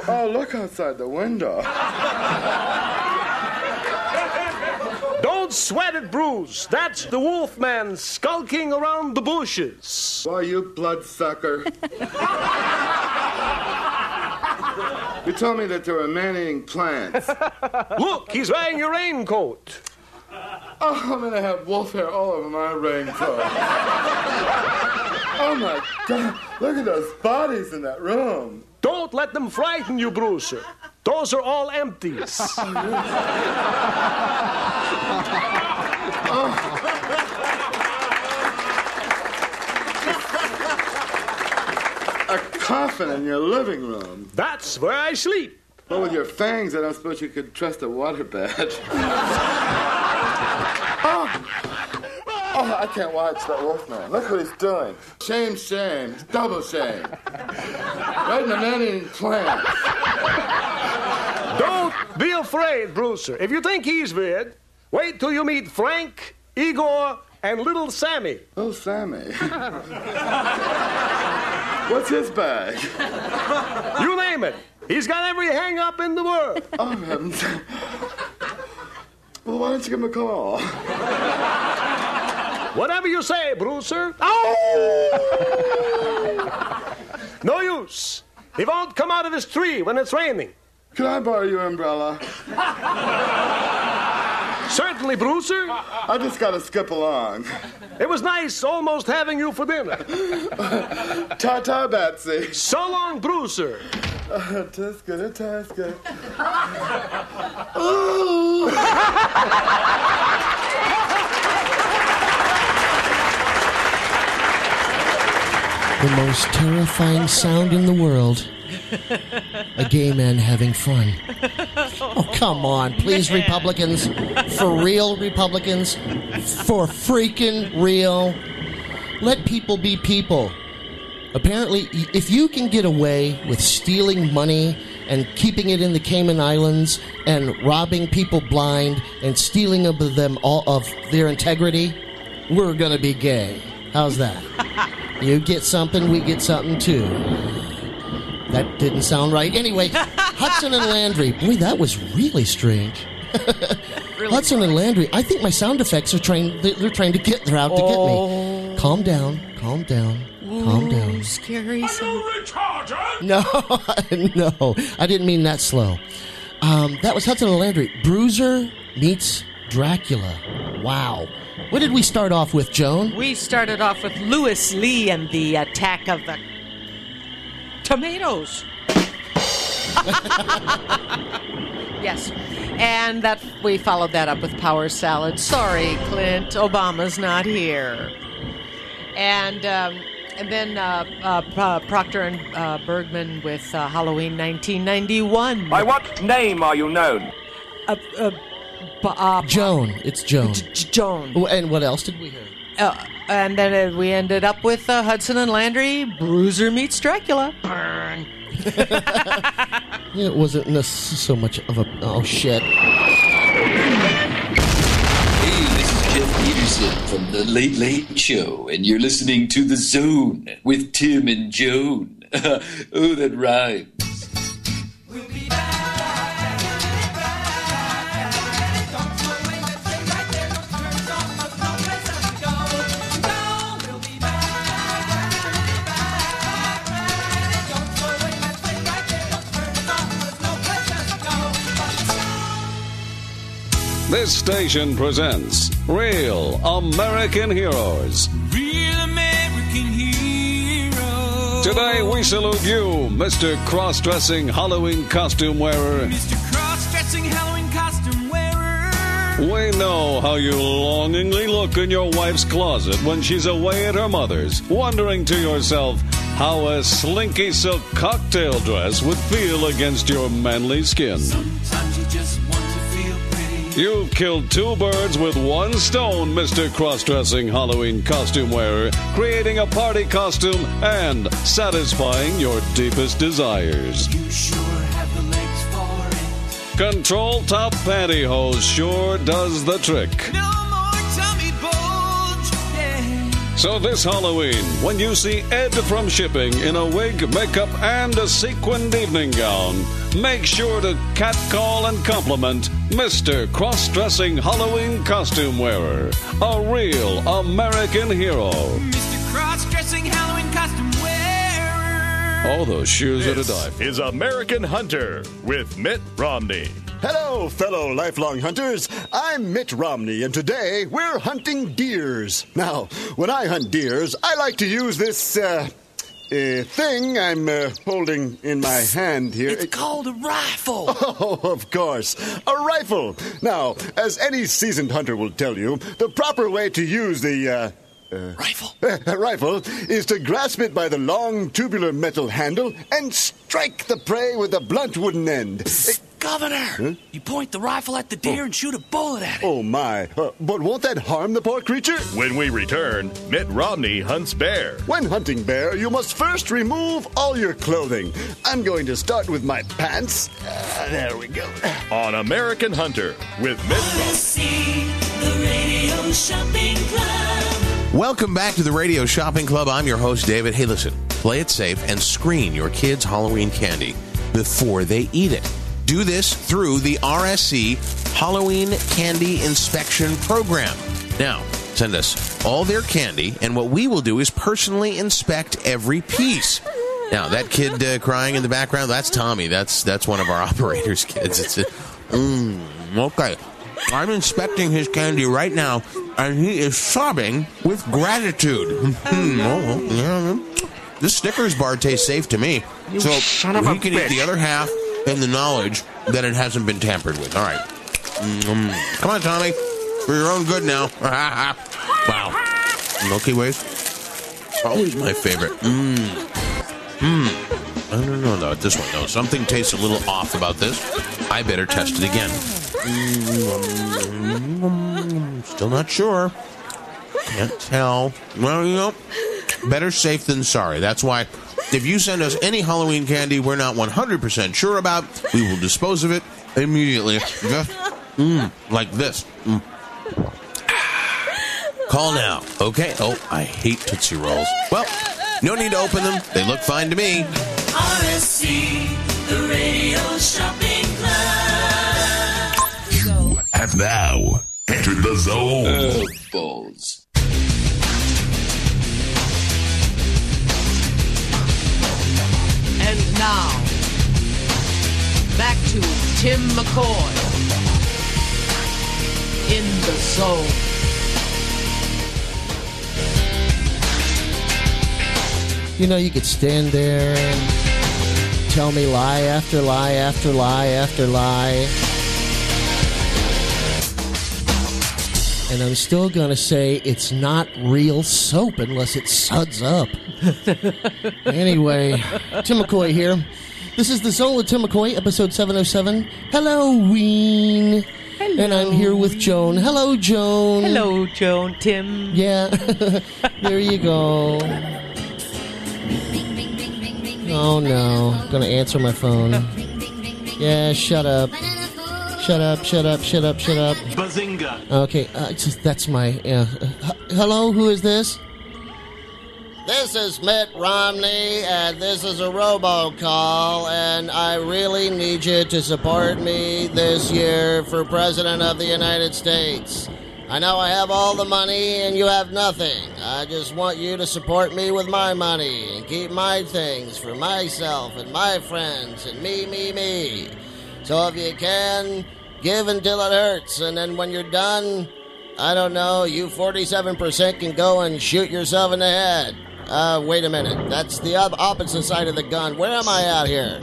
Oh, look outside the window. Don't sweat it, Bruce. That's the wolfman skulking around the bushes. Why, you bloodsucker. You told me that there were man-eating plants. Look, he's wearing your raincoat. Oh, I'm going to have wolf hair all over my raincoat. Oh, my God. Look at those bodies in that room. Don't let them frighten you, Bruiser. Those are all empties. Oh, yes. oh. A coffin in your living room. That's where I sleep. Well, with your fangs, I don't suppose you could trust a waterbed. oh. oh, I can't watch that wolfman. Look what he's doing. Shame, shame. Double shame. Right in the man-eating plant. Don't be afraid, Bruiser. If you think he's weird, wait till you meet Frank, Igor, and little Sammy. Oh, Sammy. What's his bag? You name it. He's got every hang-up in the world. Oh, heavens. Well, why don't you give him a call? Whatever you say, Bruiser. Ow! No use. He won't come out of his tree when it's raining. Can I borrow your umbrella? Certainly, Bruiser. I just gotta skip along. It was nice almost having you for dinner. Ta-ta, Betsy. So long, Bruiser. Uh, Tisca, the Tisca. Ooh! the most terrifying sound in the world. A gay man having fun. Oh, come on. Please, Republicans. For real, Republicans. For freaking real. Let people be people. Apparently, if you can get away with stealing money and keeping it in the Cayman Islands and robbing people blind and stealing of them all of their integrity, we're going to be gay. How's that? You get something, we get something too. That didn't sound right. Anyway, Hudson and Landry. Boy, that was really strange. Really Hudson strange. and Landry. I think my sound effects are trying. They're trying to get. They're out oh. to get me. Calm down. Calm down. Ooh, calm down. Scary. No, no. I didn't mean that slow. Um, that was Hudson and Landry. Bruiser meets Dracula. Wow. What did we start off with, Joan? We started off with Lewis Lee and the attack of the tomatoes. Yes. And that we followed that up with Power Salad. Sorry, Clint, Obama's not here. And um, and then uh, uh, uh, Proctor and uh, Bergman with uh, Halloween nineteen ninety-one. By what name are you known? Uh, uh, b- uh, Joan. It's Joan. J- Joan. Oh, and what else did we hear? Uh, and then uh, we ended up with uh, Hudson and Landry, Bruiser meets Dracula. Burn. It wasn't so much of a... Oh, shit. Hey, this is Jeff Peterson from The Late Late Show, and you're listening to The Zone with Tim and Joan. Oh, that rhymes. We'll be back. This station presents Real American Heroes. Real American Heroes. Today we salute you, Mister Cross-Dressing Halloween Costume Wearer. Mister Cross-Dressing Halloween Costume Wearer. We know how you longingly look in your wife's closet when she's away at her mother's, wondering to yourself how a slinky silk cocktail dress would feel against your manly skin. Sometimes you just want. You've killed two birds with one stone, Mister Cross-Dressing Halloween Costume Wearer, creating a party costume and satisfying your deepest desires. You sure have the legs for it. Control top pantyhose sure does the trick. No more tummy bulge, yeah. So this Halloween, when you see Ed from Shipping in a wig, makeup, and a sequined evening gown, make sure to catcall and compliment Mister Cross-Dressing Halloween Costume Wearer, a real American hero. Mister Cross-Dressing Halloween Costume Wearer. All those shoes this are to die for. Is American Hunter with Mitt Romney. Hello, fellow lifelong hunters. I'm Mitt Romney, and today we're hunting deers. Now, when I hunt deers, I like to use this, uh... Uh, thing I'm uh, holding in my hand here. It's called a rifle. Oh, of course. A rifle. Now, as any seasoned hunter will tell you, the proper way to use the... Uh, uh, rifle. Uh, rifle is to grasp it by the long tubular metal handle and strike the prey with a blunt wooden end. Psst, it- Governor! Huh? You point the rifle at the deer oh. and shoot a bullet at it. Oh, my. Uh, but won't that harm the poor creature? When we return, Mitt Romney hunts bear. When hunting bear, you must first remove all your clothing. I'm going to start with my pants. Uh, there we go. On American Hunter with Mitt R S C, Romney. The Radio Shopping Club. Welcome back to the Radio Shopping Club. I'm your host, David. Hey, listen, play it safe and screen your kids' Halloween candy before they eat it. Do this through the R S C Halloween Candy Inspection Program. Now, send us all their candy, and what we will do is personally inspect every piece. Now, that kid uh, crying in the background, that's Tommy. That's that's one of our operators' kids. It's a, mm, okay, I'm inspecting his candy right now, and he is sobbing with gratitude. Oh, yeah. This Snickers bar tastes safe to me. You so son of we a can bitch. Eat the other half. And the knowledge that it hasn't been tampered with. All right. Mm-hmm. Come on, Tommy. For your own good now. Wow. Milky Ways. It's always my favorite. Mmm. Mmm. I don't know about this one, though. Something tastes a little off about this. I better test it again. Mm-hmm. Still not sure. Can't tell. Well, you know, better safe than sorry. That's why if you send us any Halloween candy we're not one hundred percent sure about, we will dispose of it immediately. Just mm, like this. Mm. Call now. Okay. Oh, I hate Tootsie Rolls. Well, no need to open them. They look fine to me. R S C, the radio shopping club. You have now entered the zone. Uh, balls. And now, back to Tim McCoy in the Zone. You know, you could stand there and tell me lie after lie after lie after lie. And I'm still going to say it's not real soap unless it suds up. Anyway, Tim McCoy here. This is The Soul of Tim McCoy, episode seven oh seven, Halloween. Hello. And I'm here with Joan. Hello, Joan. Hello, Joan, Tim. Yeah. There you go. Oh, no. I'm going to answer my phone. Yeah, shut up. Shut up, shut up, shut up, shut up. Bazinga. Okay, uh, just, that's my... Uh, uh, hello, who is this? This is Mitt Romney, and this is a robocall, and I really need you to support me this year for President of the United States. I know I have all the money, and you have nothing. I just want you to support me with my money and keep my things for myself and my friends and me, me, me. So if you can, give until it hurts, and then when you're done, I don't know, you forty-seven percent can go and shoot yourself in the head. Uh, wait a minute. That's the opposite side of the gun. Where am I out here?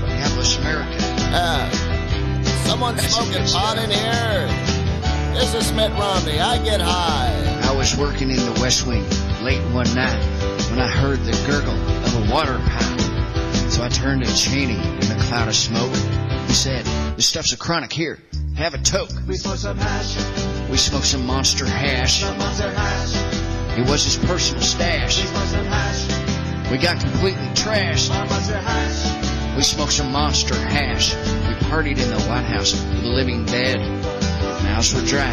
Minneapolis, America. Uh, someone smoking pot in here. This is Mitt Romney. I get high. I was working in the West Wing late one night when I heard the gurgle of a water pipe. So I turned to Cheney in a cloud of smoke. He said, "This stuff's a chronic here. Have a toke." We smoked some hash. We smoked some monster hash. Some monster hash. It was his personal stash. We smoked some hash. We got completely trashed. Monster hash. We smoked some monster hash. We partied in the White House with the living dead. Mouths were dry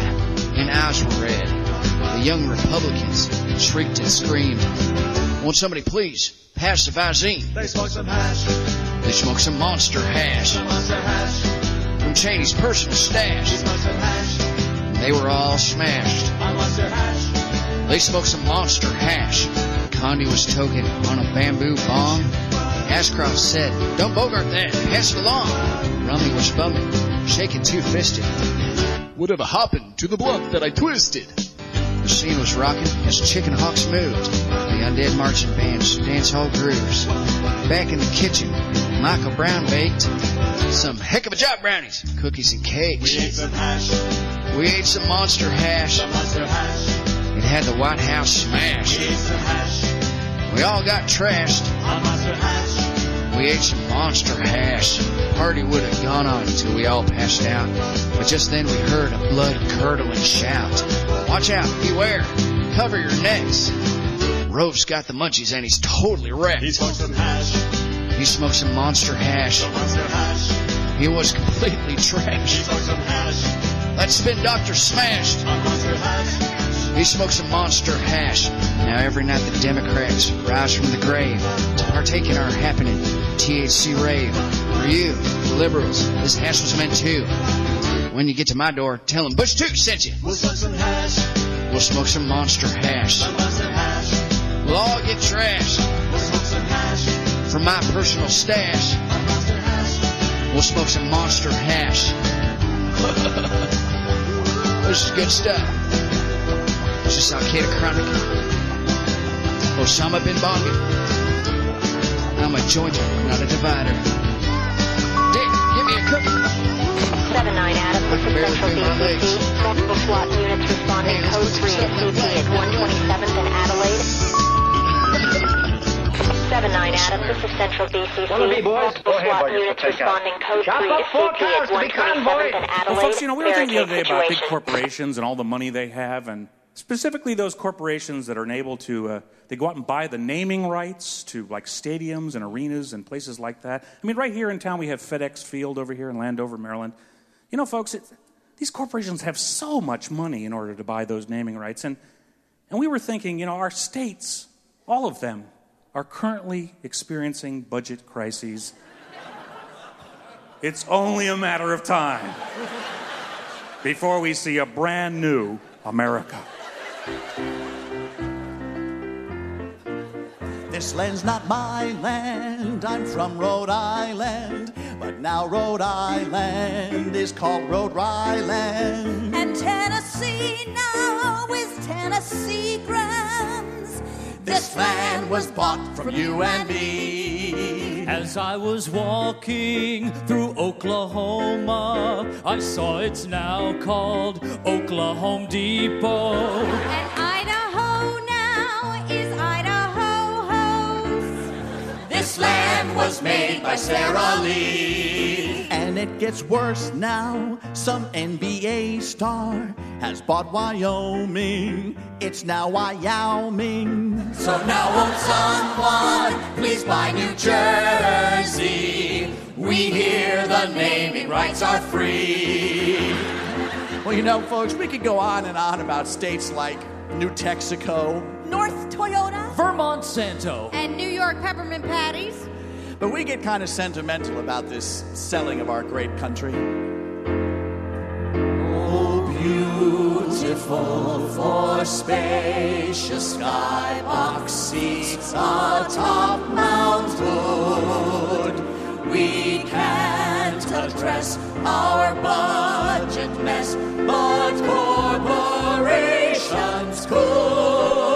and eyes were red. The young Republicans shrieked and screamed, "Won't somebody please pass the Visine?" They smoked some hash. They smoked some monster hash. Some monster hash. From Cheney's personal stash. They were all smashed. They smoked some monster hash. Condi was token on a bamboo bong. Ashcroft said, "Don't bogart that. Pass it along." Romney was bumming, shaking two-fisted. "Whatever happened to the blunt that I twisted?" The scene was rocking as chicken hawks moved. The undead marching bands dance hall grooves. Back in the kitchen, Michael Brown baked some heck of a job brownies, cookies, and cakes. We ate some hash. We ate some monster hash. Some monster hash. It had the White House smashed. We ate some hash. We all got trashed. On monster hash. We ate some monster hash. Party would have gone on until we all passed out. But just then we heard a blood-curdling shout. "Watch out, beware, cover your necks. Rove's got the munchies and he's totally wrecked." He smoked some hash. He smoked some monster hash. Some monster hash. He was completely trashed. He smoked some hash. That spin doctor smashed. Some monster hash. He smoked some monster hash. Now every night the Democrats rise from the grave to partake in our happening T H C rave. For you, the liberals, this hash was meant to. When you get to my door, tell them Bush two sent you. We'll smoke some hash. We'll smoke some monster hash. Some monster hash. We'll all get trashed. We'll smoke some hash. From my personal stash, we'll smoke some monster hash. This is good stuff. This is Al-Qaeda Chronic. Osama bin Laden. I'm a jointer, not a divider. Dick, give me seven nine Adam, this is Central D C. Multiple SWAT units responding code three at C P at one twenty-seventh and Adelaide. seven nine Adam, this is Central D C. Multiple SWAT units responding code three at C P at one twenty-seventh and Adelaide. Well, folks, you know, we were thinking the other day about big corporations and all the money they have, and specifically those corporations that are able to, uh, they go out and buy the naming rights to like stadiums and arenas and places like that. I mean, right here in town, we have FedEx Field over here in Landover, Maryland. You know, folks, it, these corporations have so much money in order to buy those naming rights. And, and we were thinking, you know, our states, all of them, are currently experiencing budget crises. It's only a matter of time before we see a brand new America. This land's not my land, I'm from Rhode Island, but now Rhode Island is called Rhode Ryland. And Tennessee now is Tennessee Grams. This land was bought from you and me. As I was walking through Oklahoma, I saw it's now called Oklahoma Depot. And Idaho now is Idaho-ho's. This land was made by Sara Lee. And it gets worse now. Some N B A star has bought Wyoming. It's now Wyoming. So now won't someone please buy New Jersey? We hear the naming rights are free. Well, you know, folks, we could go on and on about states like New Texaco, North Toyota, Vermont Santo, and New York Peppermint Patties. But we get kind of sentimental about this selling of our great country. Oh, beautiful for spacious skybox seats atop Mount Hood, we can't address our budget mess, but corporations could.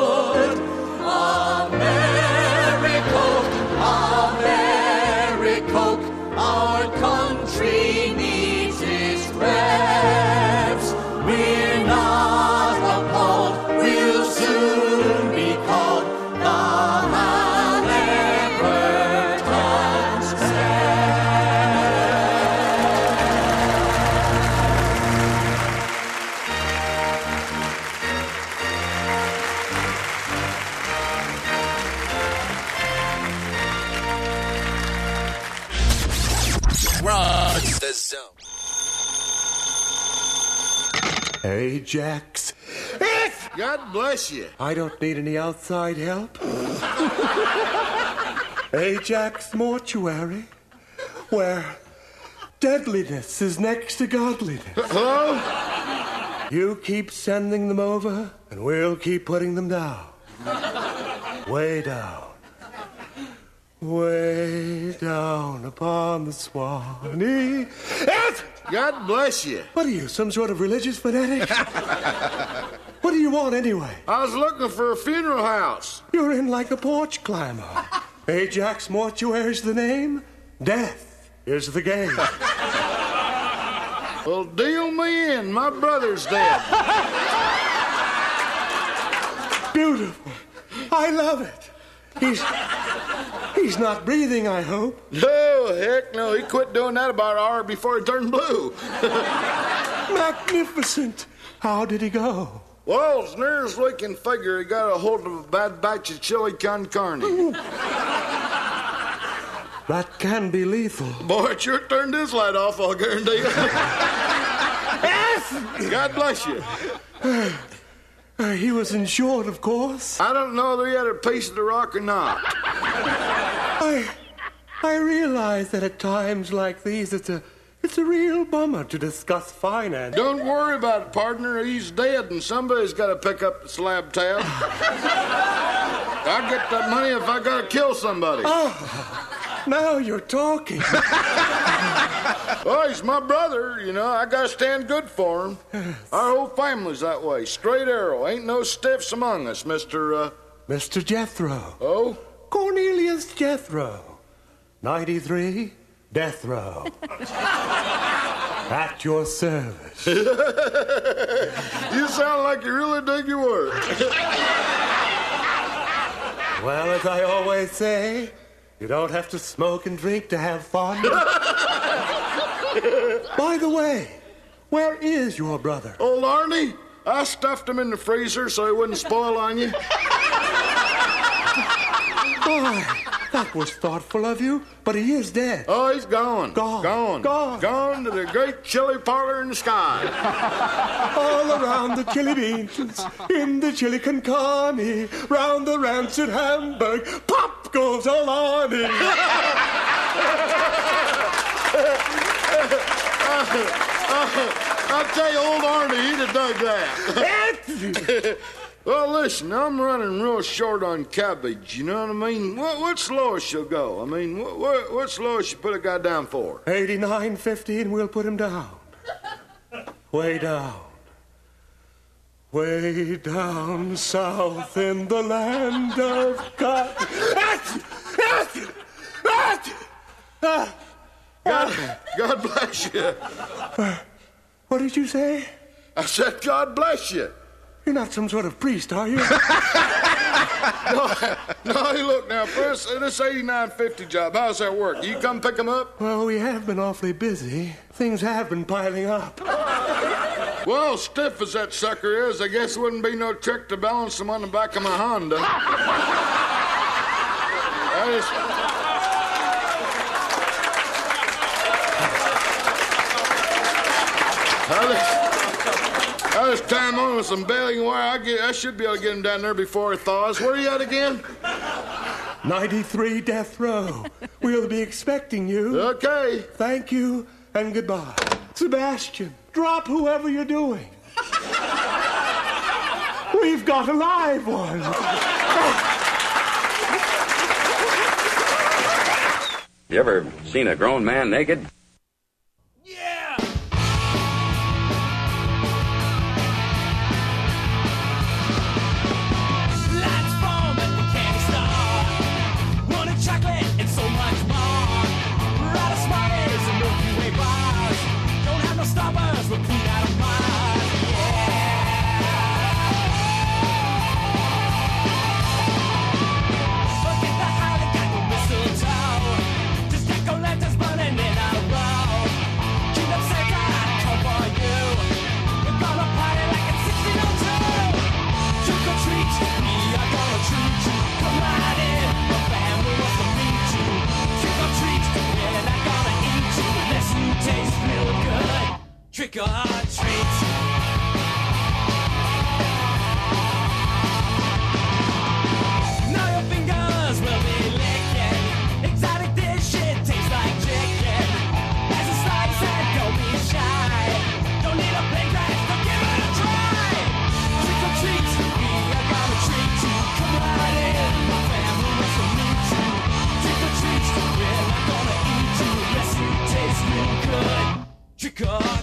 Hey, Jax. God bless you. I don't need any outside help. Ajax Mortuary, where deadliness is next to godliness. Hello? You keep sending them over, and we'll keep putting them down. Way down. Way down upon the Swanee. Yes! God bless you. What are you, some sort of religious fanatic? What do you want anyway? I was looking for a funeral house. You're in like a porch climber. Ajax Mortuary's the name. Death is the game. Well, deal me in. My brother's dead. Beautiful. I love it. He's... He's not breathing, I hope. No, heck no. He quit doing that about an hour before he turned blue. Magnificent. How did he go? Well, as near as we can figure, he got a hold of a bad batch of chili con carne. Ooh. That can be lethal. Boy, it sure turned this light off, I'll guarantee you. Yes! God bless you. Uh, he was insured, of course. I don't know whether he had a piece of the rock or not. I, I realize that at times like these, it's a, it's a real bummer to discuss finance. Don't worry about it, partner. He's dead, and somebody's got to pick up the slab tab. I'll get that money if I got to kill somebody. Oh, now you're talking. Well, he's my brother, you know. I gotta stand good for him. Yes. Our whole family's that way. Straight arrow. Ain't no stiffs among us, Mister, uh... Mister Jethro. Oh? Cornelius Jethro. ninety-three, Death row. At your service. You sound like you really dig your work. Well, as I always say, you don't have to smoke and drink to have fun. By the way, where is your brother? Old Arnie? I stuffed him in the freezer so he wouldn't spoil on you. Boy, that was thoughtful of you, but he is dead. Oh, he's gone. Gone. Gone. Gone. Gone to the great chili parlor in the sky. All around the chili beans, in the chili con carne, round the rancid Hamburg, pop goes Alani. I tell you, old Arnie, he'd have dug that. Well, listen, I'm running real short on cabbage, you know what I mean? What, what's the lowest she'll go? I mean, what, what, what's the lowest you put a guy down for? eighty-nine fifty, and we'll put him down. Way down. Way down south in the land of God. God, God bless you. What did you say? I said, God bless you. You're not some sort of priest, are you? no, no, look now, first, this eighty-nine fifty job, how's that work? You come pick them up? Well, we have been awfully busy. Things have been piling up. Well, stiff as that sucker is, I guess it wouldn't be no trick to balance them on the back of my Honda. I just... I just... I just tie him on with some baling wire. I, get, I should be able to get him down there before it thaws. Where are you at again? ninety-three Death Row. We'll be expecting you. Okay. Thank you and goodbye. Sebastian, drop whoever you're doing. We've got a live one. You ever seen a grown man naked? Trick or treat. Now your fingers will be licking. Exotic dish, shit tastes like chicken. As a slice and don't be shy. Don't need a plate glass, don't give it a try. Trick or treat, we are gonna treat you. Come right in, my family wants to meet you. Trick or treat, we're not gonna eat you unless you taste real good. Trick or treat.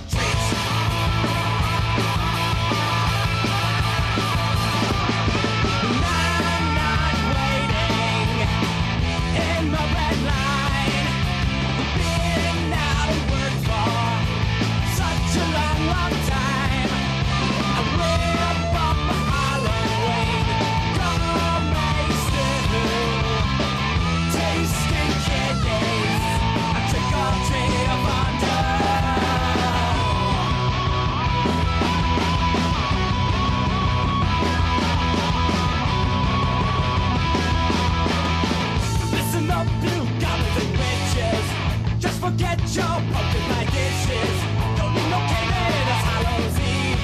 Get your pumpkin pie dishes. Don't need no candy, that's Hallow's Eve.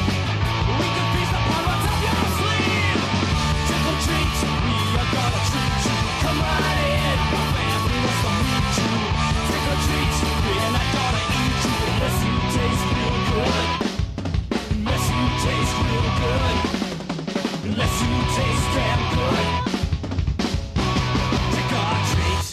We can feast upon what's up your sleeve. Trick or treat, we are gonna treat you. Come right in, my family wants to meet you. Trick or treat, we're not gonna eat you unless you taste real good. Unless you taste real good. Unless you taste damn good. Trick or treat.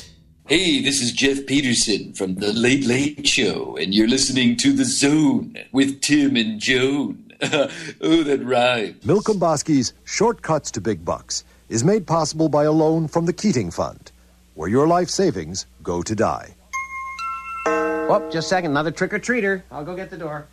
Hey, this is Jeff Peterson from The Late Late Show, and you're listening to The Zone with Tim and Joan. Oh, that rhymes. Milkom Bosky's Shortcuts to Big Bucks is made possible by a loan from the Keating Fund, where your life savings go to die. Oh, just a second. Another trick-or-treater. I'll go get the door.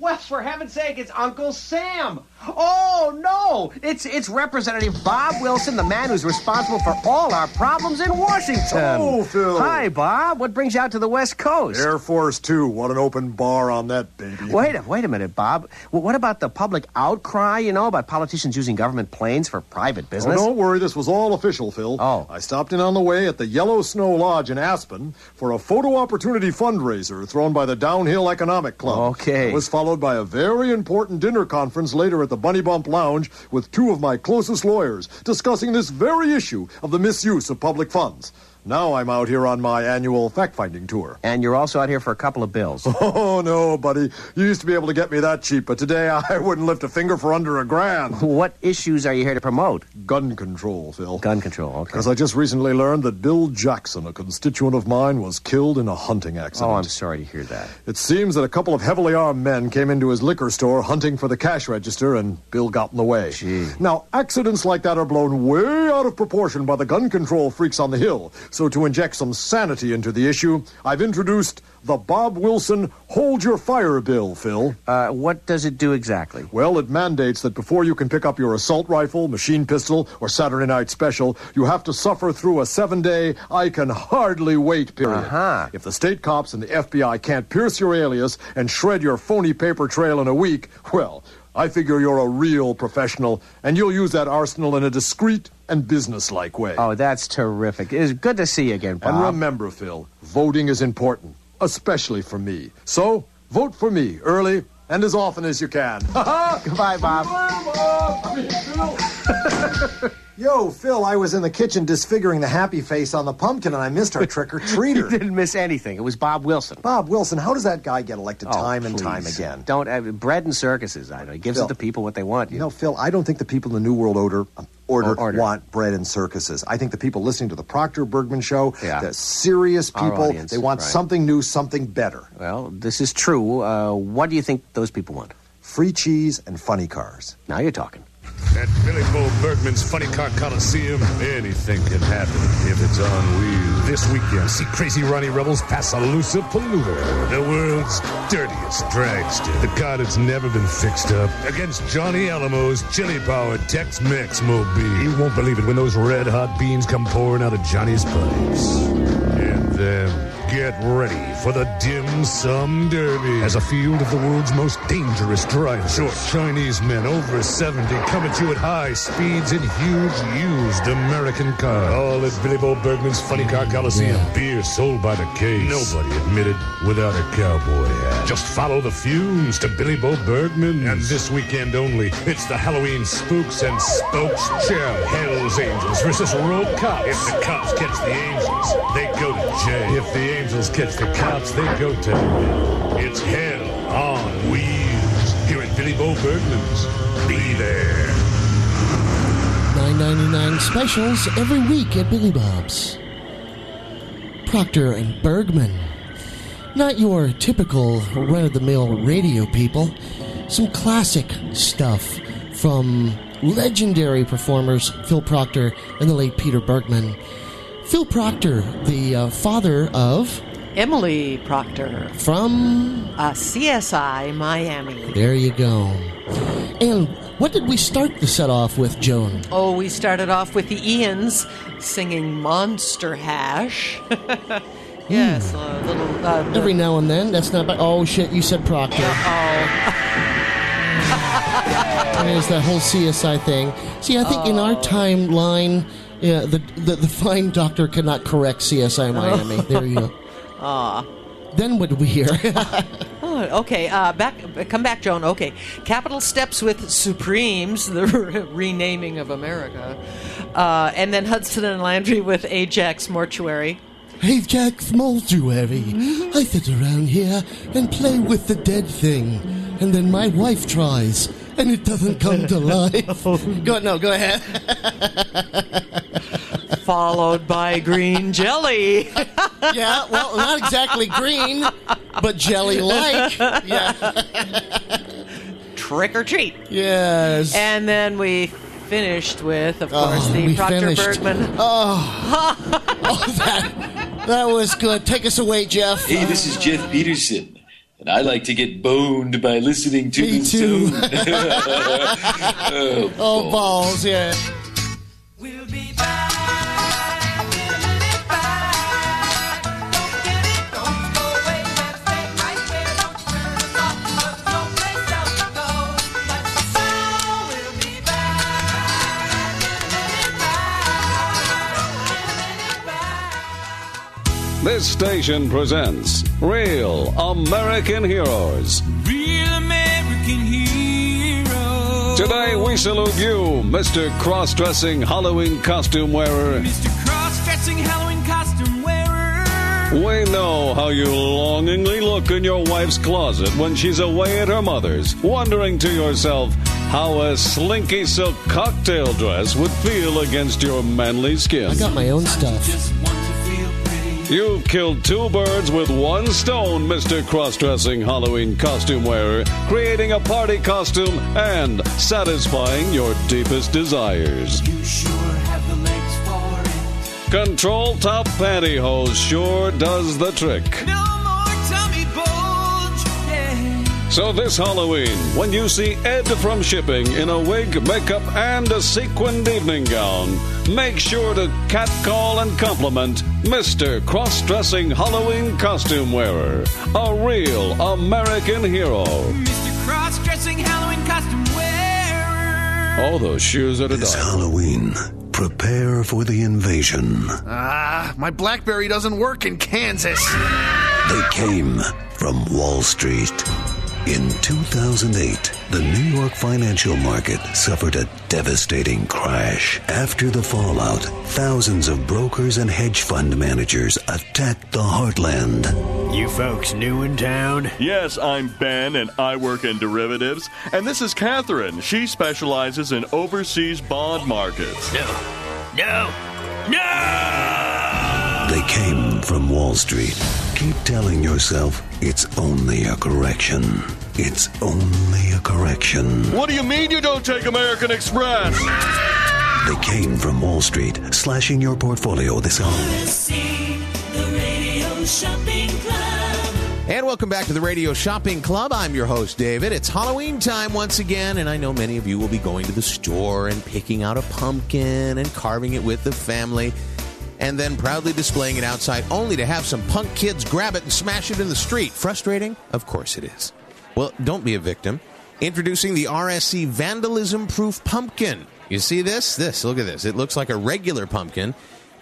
Wes, for heaven's sake, it's Uncle Sam. Oh, no. It's it's Representative Bob Wilson, the man who's responsible for all our problems in Washington. Oh, Phil. Hi, Bob. What brings you out to the West Coast? Air Force Two. What an open bar on that, baby. Wait a, wait a minute, Bob. Well, what about the public outcry, you know, about politicians using government planes for private business? Oh, don't worry. This was all official, Phil. Oh. I stopped in on the way at the Yellow Snow Lodge in Aspen for a photo opportunity fundraiser thrown by the Downhill Economic Club. Okay. It was followed by a very important dinner conference later at the Bunny Bump Lounge with two of my closest lawyers discussing this very issue of the misuse of public funds. Now I'm out here on my annual fact-finding tour. And you're also out here for a couple of bills. Oh, no, buddy. You used to be able to get me that cheap, but today I wouldn't lift a finger for under a grand. What issues are you here to promote? Gun control, Phil. Gun control, okay. Because I just recently learned that Bill Jackson, a constituent of mine, was killed in a hunting accident. Oh, I'm sorry to hear that. It seems that a couple of heavily armed men came into his liquor store hunting for the cash register, and Bill got in the way. Gee. Now, accidents like that are blown way out of proportion by the gun control freaks on the Hill. So to inject some sanity into the issue, I've introduced the Bob Wilson Hold Your Fire Bill, Phil. Uh, what does it do exactly? Well, it mandates that before you can pick up your assault rifle, machine pistol, or Saturday night special, you have to suffer through a seven-day I-can-hardly-wait period. Uh-huh. If the state cops and the F B I can't pierce your alias and shred your phony paper trail in a week, well, I figure you're a real professional, and you'll use that arsenal in a discreet and businesslike way. Oh, that's terrific. It's good to see you again, Bob. And remember, Phil, voting is important, especially for me. So, vote for me early and as often as you can. Goodbye, Bob. Goodbye, Bob. I mean, Phil. Yo, Phil, I was in the kitchen disfiguring the happy face on the pumpkin, and I missed our trick-or-treater. You didn't miss anything. It was Bob Wilson. Bob Wilson, how does that guy get elected oh, time please. and time again? Don't uh, bread and circuses, I know. He gives Phil, it to people what they want. You know, Phil, I don't think the people in the New World Order... Um, Order, order want bread and circuses. I think the people listening to the Proctor Bergman show, yeah. they're serious people. Audience, they want right. something new, something better. Well, this is true. Uh, what do you think those people want? Free cheese and funny cars. Now you're talking. At Billy Bo Bergman's Funny Car Coliseum, anything can happen if it's on wheels. This weekend, see Crazy Ronnie Rebels Passaloosa Palooza, the world's dirtiest dragster, the car that's never been fixed up, against Johnny Alamo's chili-powered Tex-Mex mobile. You won't believe it when those red-hot beans come pouring out of Johnny's pipes. And then... get ready for the Dim Sum Derby as a field of the world's most dangerous drivers. Short Chinese men over seventy come at you at high speeds in huge, used American cars. All at Billy Bo Bergman's Funny Car Coliseum. Yeah. Beer sold by the case. Nobody admitted without a cowboy hat. Just follow the fumes to Billy Bo Bergman's. And this weekend only, it's the Halloween Spooks and Spokes Challenge. Hell's Angels versus Road Cops. If the cops catch the angels, they go to jail. If the angels catch the cops, they go to hell. It's hell on wheels here at Billy Bo Bergman's. Be there. nine ninety-nine specials every week at Billy Bob's. Proctor and Bergman. Not your typical run-of-the-mill radio people. Some classic stuff from legendary performers Phil Proctor and the late Peter Bergman. Phil Proctor, the uh, father of... Emily Proctor. From... Uh, C S I Miami. There you go. And what did we start the set off with, Joan? Oh, we started off with the Ians singing Monster Hash. Yes, mm. a little... Uh, the... Every now and then, that's not... By... Oh, shit, you said Proctor. Uh-oh. There's that whole C S I thing. See, I think oh. in our timeline... Yeah, the, the the fine doctor cannot correct C S I Miami. Oh. There you go. Aw. Then what did we hear? oh, okay, uh, back, come back, Joan. Okay. Capital Steps with Supremes, the re- renaming of America. Uh, and then Hudson and Landry with Ajax Mortuary. Ajax Mortuary. Mm-hmm. I sit around here and play with the dead thing. And then my wife tries, and it doesn't come to life. Go no, go ahead. Followed by green jelly. Yeah, well, not exactly green, but jelly-like. Yeah. Trick or treat. Yes. And then we finished with, of course, oh, the Proctor finished. Bergman. Oh. oh, that. That was good. Take us away, Jeff. Hey, this is Jeff Peterson. And I like to get boned by listening to Me the too. Tune. oh, oh, balls, yeah. We'll be back. This station presents Real American Heroes. Real American Heroes. Today we salute you, Mister Cross-Dressing Halloween Costume Wearer. Mister Cross-Dressing Halloween Costume Wearer. We know how you longingly look in your wife's closet when she's away at her mother's, wondering to yourself how a slinky silk cocktail dress would feel against your manly skin. I got my own stuff. You've killed two birds with one stone, Mister Cross-Dressing Halloween Costume Wearer, creating a party costume and satisfying your deepest desires. You sure have the legs for it. Control top pantyhose sure does the trick. No more tummy bulge, yeah. So this Halloween, when you see Ed from Shipping in a wig, makeup, and a sequined evening gown, make sure to catcall and compliment Mister Cross-Dressing Halloween Costume Wearer, a real American hero. Mister Cross-Dressing Halloween Costume Wearer. All those shoes are to die. This Halloween, prepare for the invasion. Ah, uh, my BlackBerry doesn't work in Kansas. They came from Wall Street. In two thousand eight, the New York financial market suffered a devastating crash. After the fallout, thousands of brokers and hedge fund managers attacked the heartland. You folks new in town? Yes, I'm Ben, and I work in derivatives. And this is Catherine. She specializes in overseas bond markets. No. No. No! They came from Wall Street. Keep telling yourself it's only a correction. It's only a correction. What do you mean you don't take American Express? They came from Wall Street, slashing your portfolio this Halloween. The Radio Shopping Club. And welcome back to the Radio Shopping Club. I'm your host, David. It's Halloween time once again, and I know many of you will be going to the store and picking out a pumpkin and carving it with the family, and then proudly displaying it outside, only to have some punk kids grab it and smash it in the street. Frustrating? Of course it is. Well, don't be a victim. Introducing the R S C Vandalism-Proof Pumpkin. You see this? This, look at this. It looks like a regular pumpkin,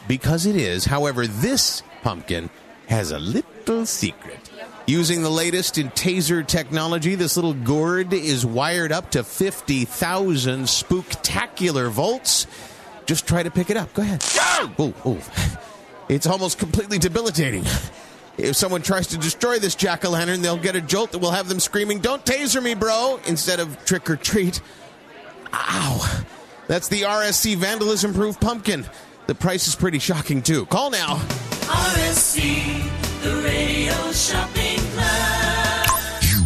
because it is. However, this pumpkin has a little secret. Using the latest in taser technology, this little gourd is wired up to fifty thousand spooktacular volts. Just try to pick it up. Go ahead. Ooh, ooh. It's almost completely debilitating. If someone tries to destroy this jack-o'-lantern, they'll get a jolt that will have them screaming, "Don't taser me, bro," instead of "trick or treat." Ow. That's the R S C Vandalism-Proof Pumpkin. The price is pretty shocking, too. Call now. R S C, the Radio Shopping Club.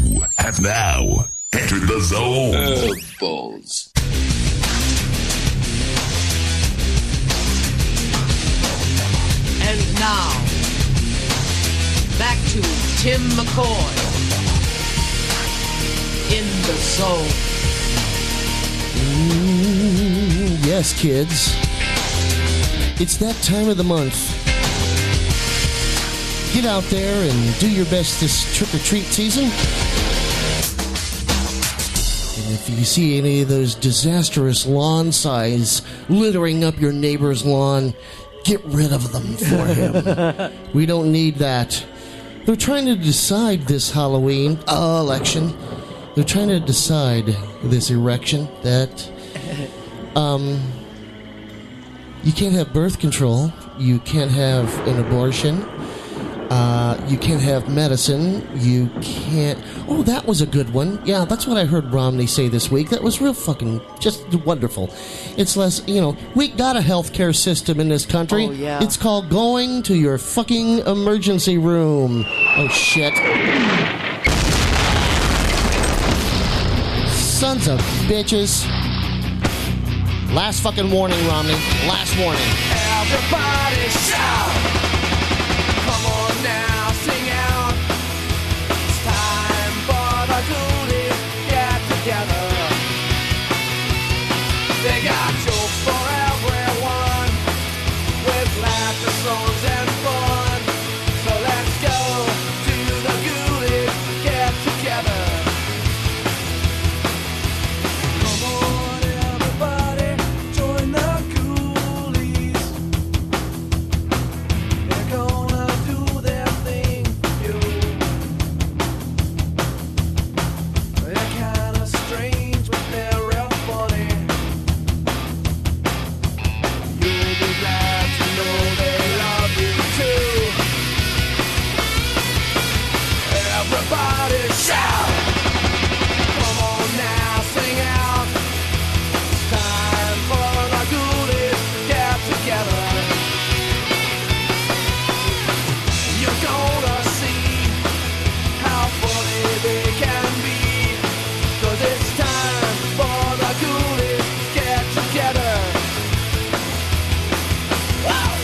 You have now entered the zone. Oh, balls. And now, back to Tim McCoy in the soul. Mm, yes, kids. It's that time of the month. Get out there and do your best this trick-or-treat season. And if you see any of those disastrous lawn signs littering up your neighbor's lawn, get rid of them for him. We don't need that. They're trying to decide this Halloween uh, election. They're trying to decide this erection that um, you can't have birth control. You can't have an abortion. Uh, you can't have medicine. You can't... Oh, that was a good one. Yeah, that's what I heard Romney say this week. That was real fucking just wonderful. It's less, you know, we got a healthcare system in this country. Oh, yeah. It's called going to your fucking emergency room. Oh, shit. Sons of bitches. Last fucking warning, Romney. Last warning. Everybody shout. everybody shout. Come on now, sing out. It's time for our goodies to get together. You're gonna see how funny they can be. Cause it's time for our goodies to get together. Whoa!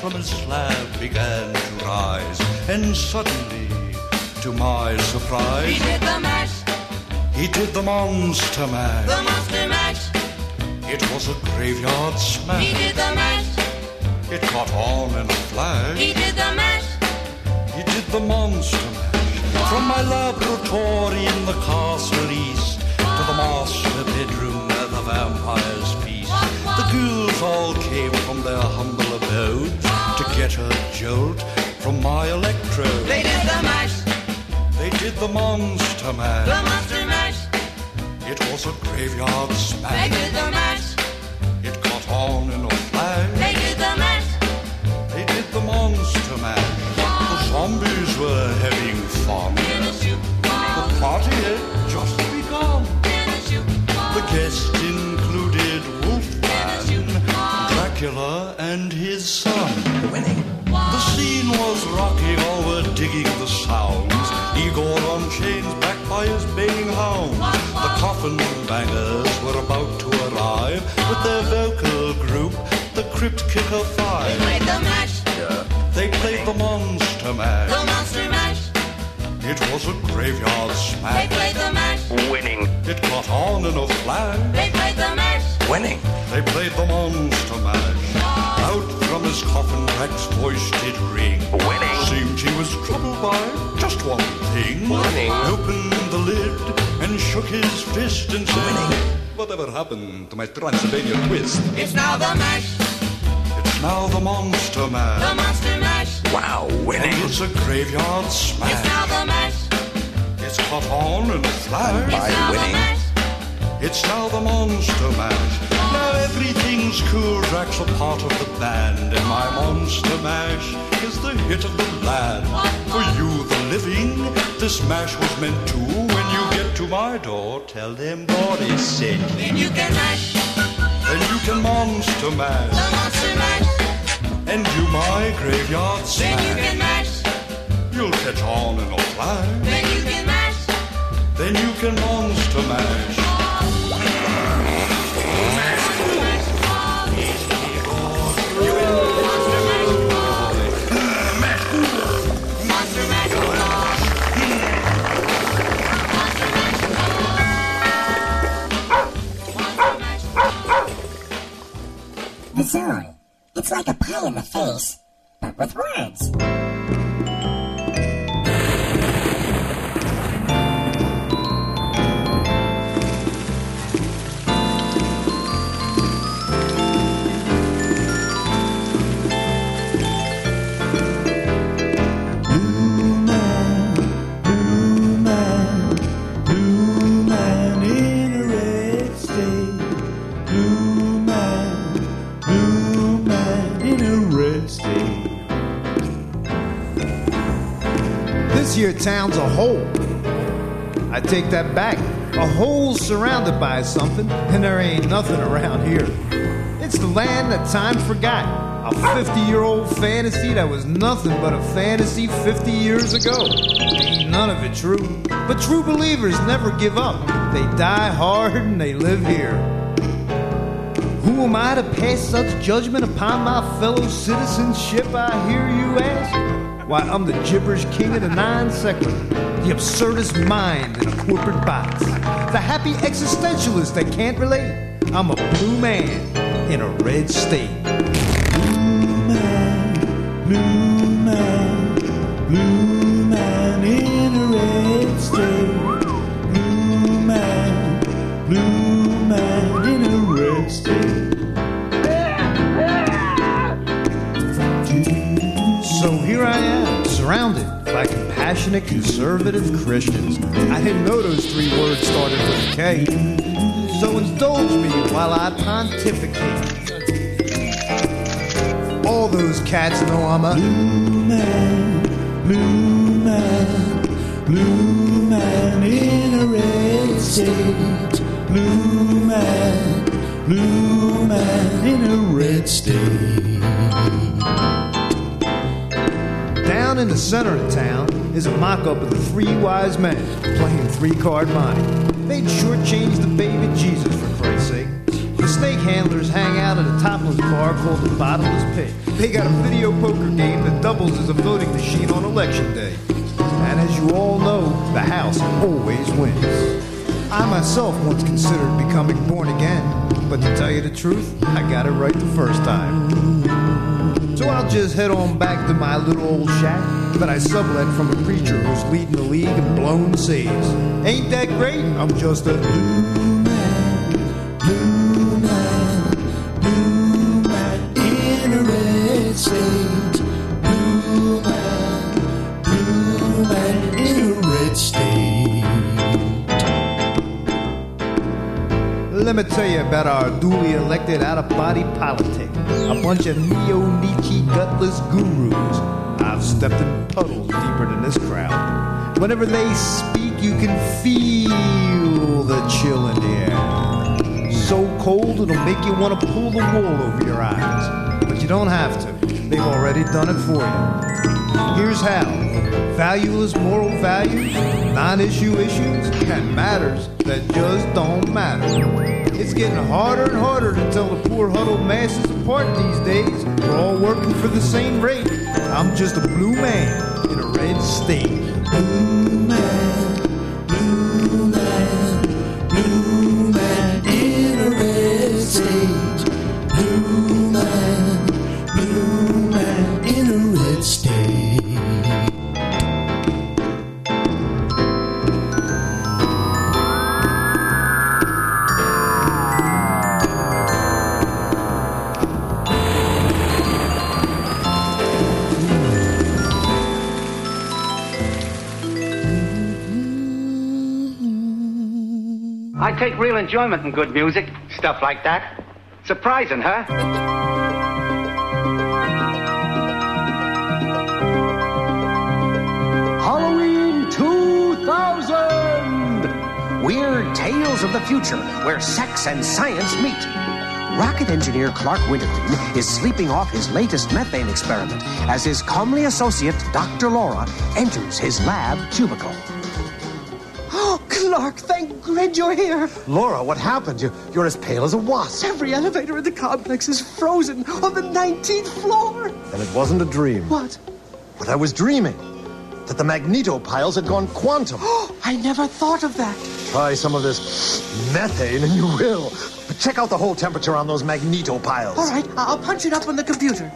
From his slab began to rise, and suddenly, to my surprise, he did the mash. He did the monster mash. The monster mash. It was a graveyard smash. He did the mash. It caught on in a flash. He did the mash. He did the monster mash. Wow. From my laboratory in the castle east, wow, to the master bedroom where the vampires feast, wow, wow, the ghouls all came from their humble abode to get a jolt from my electrode. They did the mash. They did the monster mash. The monster mash. It was a graveyard smash. They did the mash. It caught on in a flash. They did the mash. They did the monster mash. The zombies were having fun. The party had just begun. The guests included Wolfman, Dracula, and his son. Winning. The scene was rocking, all were digging the sounds. Igor on chains, backed by his baying hounds. The coffin bangers were about to arrive with their vocal group, the Crypticon Five. They played the mash. Yeah. They played the monster mash. The monster mash. It was a graveyard smash. They played the mash. Winning. It caught on in a flash. They played the mash. Winning. They played the monster mash. Out from his coffin, Rack's voice did ring. Winning. Seemed he was troubled by just one thing. Winning. Opened the lid and shook his fist and said, winning, Whatever happened to my Transylvania twist? It's now the mash. It's now the monster mash. The monster mash. Wow, winning. And it's a graveyard smash. It's now the mash. It's caught on in a flash. By winning. Mash. It's now the monster mash. Now everything's cool. Drax a part of the band. And my monster mash is the hit of the land. For you, the living, this mash was meant to. To my door, tell them what is said. Then you can mash. Then you can monster mash. The monster mash. And do my graveyard smash. Then you can mash. You'll catch on in a flash. Then you can mash. Then you can monster mash. Zone. It's like a pie in the face, but with words. Your town's a hole. I take that back. A hole surrounded by something, and there ain't nothing around here. It's the land that time forgot. A fifty-year-old fantasy that was nothing but a fantasy fifty years ago. Ain't none of it true. But true believers never give up. They die hard and they live here. Who am I to pass such judgment upon my fellow citizenship, I hear you ask? Why, I'm the gibberish king of the nine-second, the absurdist mind in a corporate box, the happy existentialist that can't relate. I'm a blue man in a red state. Blue man, blue man, blue man in a red state. Blue man, blue man in a red state. So here I am, surrounded by compassionate conservative Christians. I didn't know those three words started with a K. So indulge me while I pontificate. All those cats know I'm a blue man, blue man, blue man in a red state. Blue man, blue man in a red state. Down in the center of town is a mock-up of the three wise men playing three-card monte. They'd shortchange the baby Jesus, for Christ's sake. The snake handlers hang out at a topless bar called the Bottomless Pit. They got a video poker game that doubles as a voting machine on election day. And as you all know, the house always wins. I myself once considered becoming born again, but to tell you the truth, I got it right the first time. So I'll just head on back to my little old shack that I sublet from a preacher who's leading the league in blown saves. Ain't that great? I'm just a blue man, blue man, blue man in a red state. Blue man, blue man in a red state. Let me tell you about our duly elected out-of-body politic. A bunch of neo-Nietzsche gutless gurus. I've stepped in puddles deeper than this crowd. Whenever they speak, you can feel the chill in the air. So cold, it'll make you want to pull the wool over your eyes. But you don't have to. They've already done it for you. Here's how. Valueless moral values, non-issue issues, and matters that just don't matter. It's getting harder and harder to tell the poor huddled masses apart these days. We're all working for the same rate. I'm just a blue man in a red state. Blue man, blue man, blue man in a red state. Blue man, blue man in a red state. I take real enjoyment in good music, stuff like that. Surprising, huh? Weird tales of the future where sex and science meet. Rocket engineer Clark Winterton is sleeping off his latest methane experiment as his comely associate, Doctor Laura, enters his lab cubicle. Oh, Clark, thank grid you're here. Laura, what happened? You, you're as pale as a wasp. Every elevator in the complex is frozen on the nineteenth floor. And it wasn't a dream. What? What I was dreaming. That the magnetopiles had gone quantum. Oh, I never thought of that. Try some of this methane and you will. But check out the whole temperature on those magnetopiles. All right, I'll punch it up on the computer.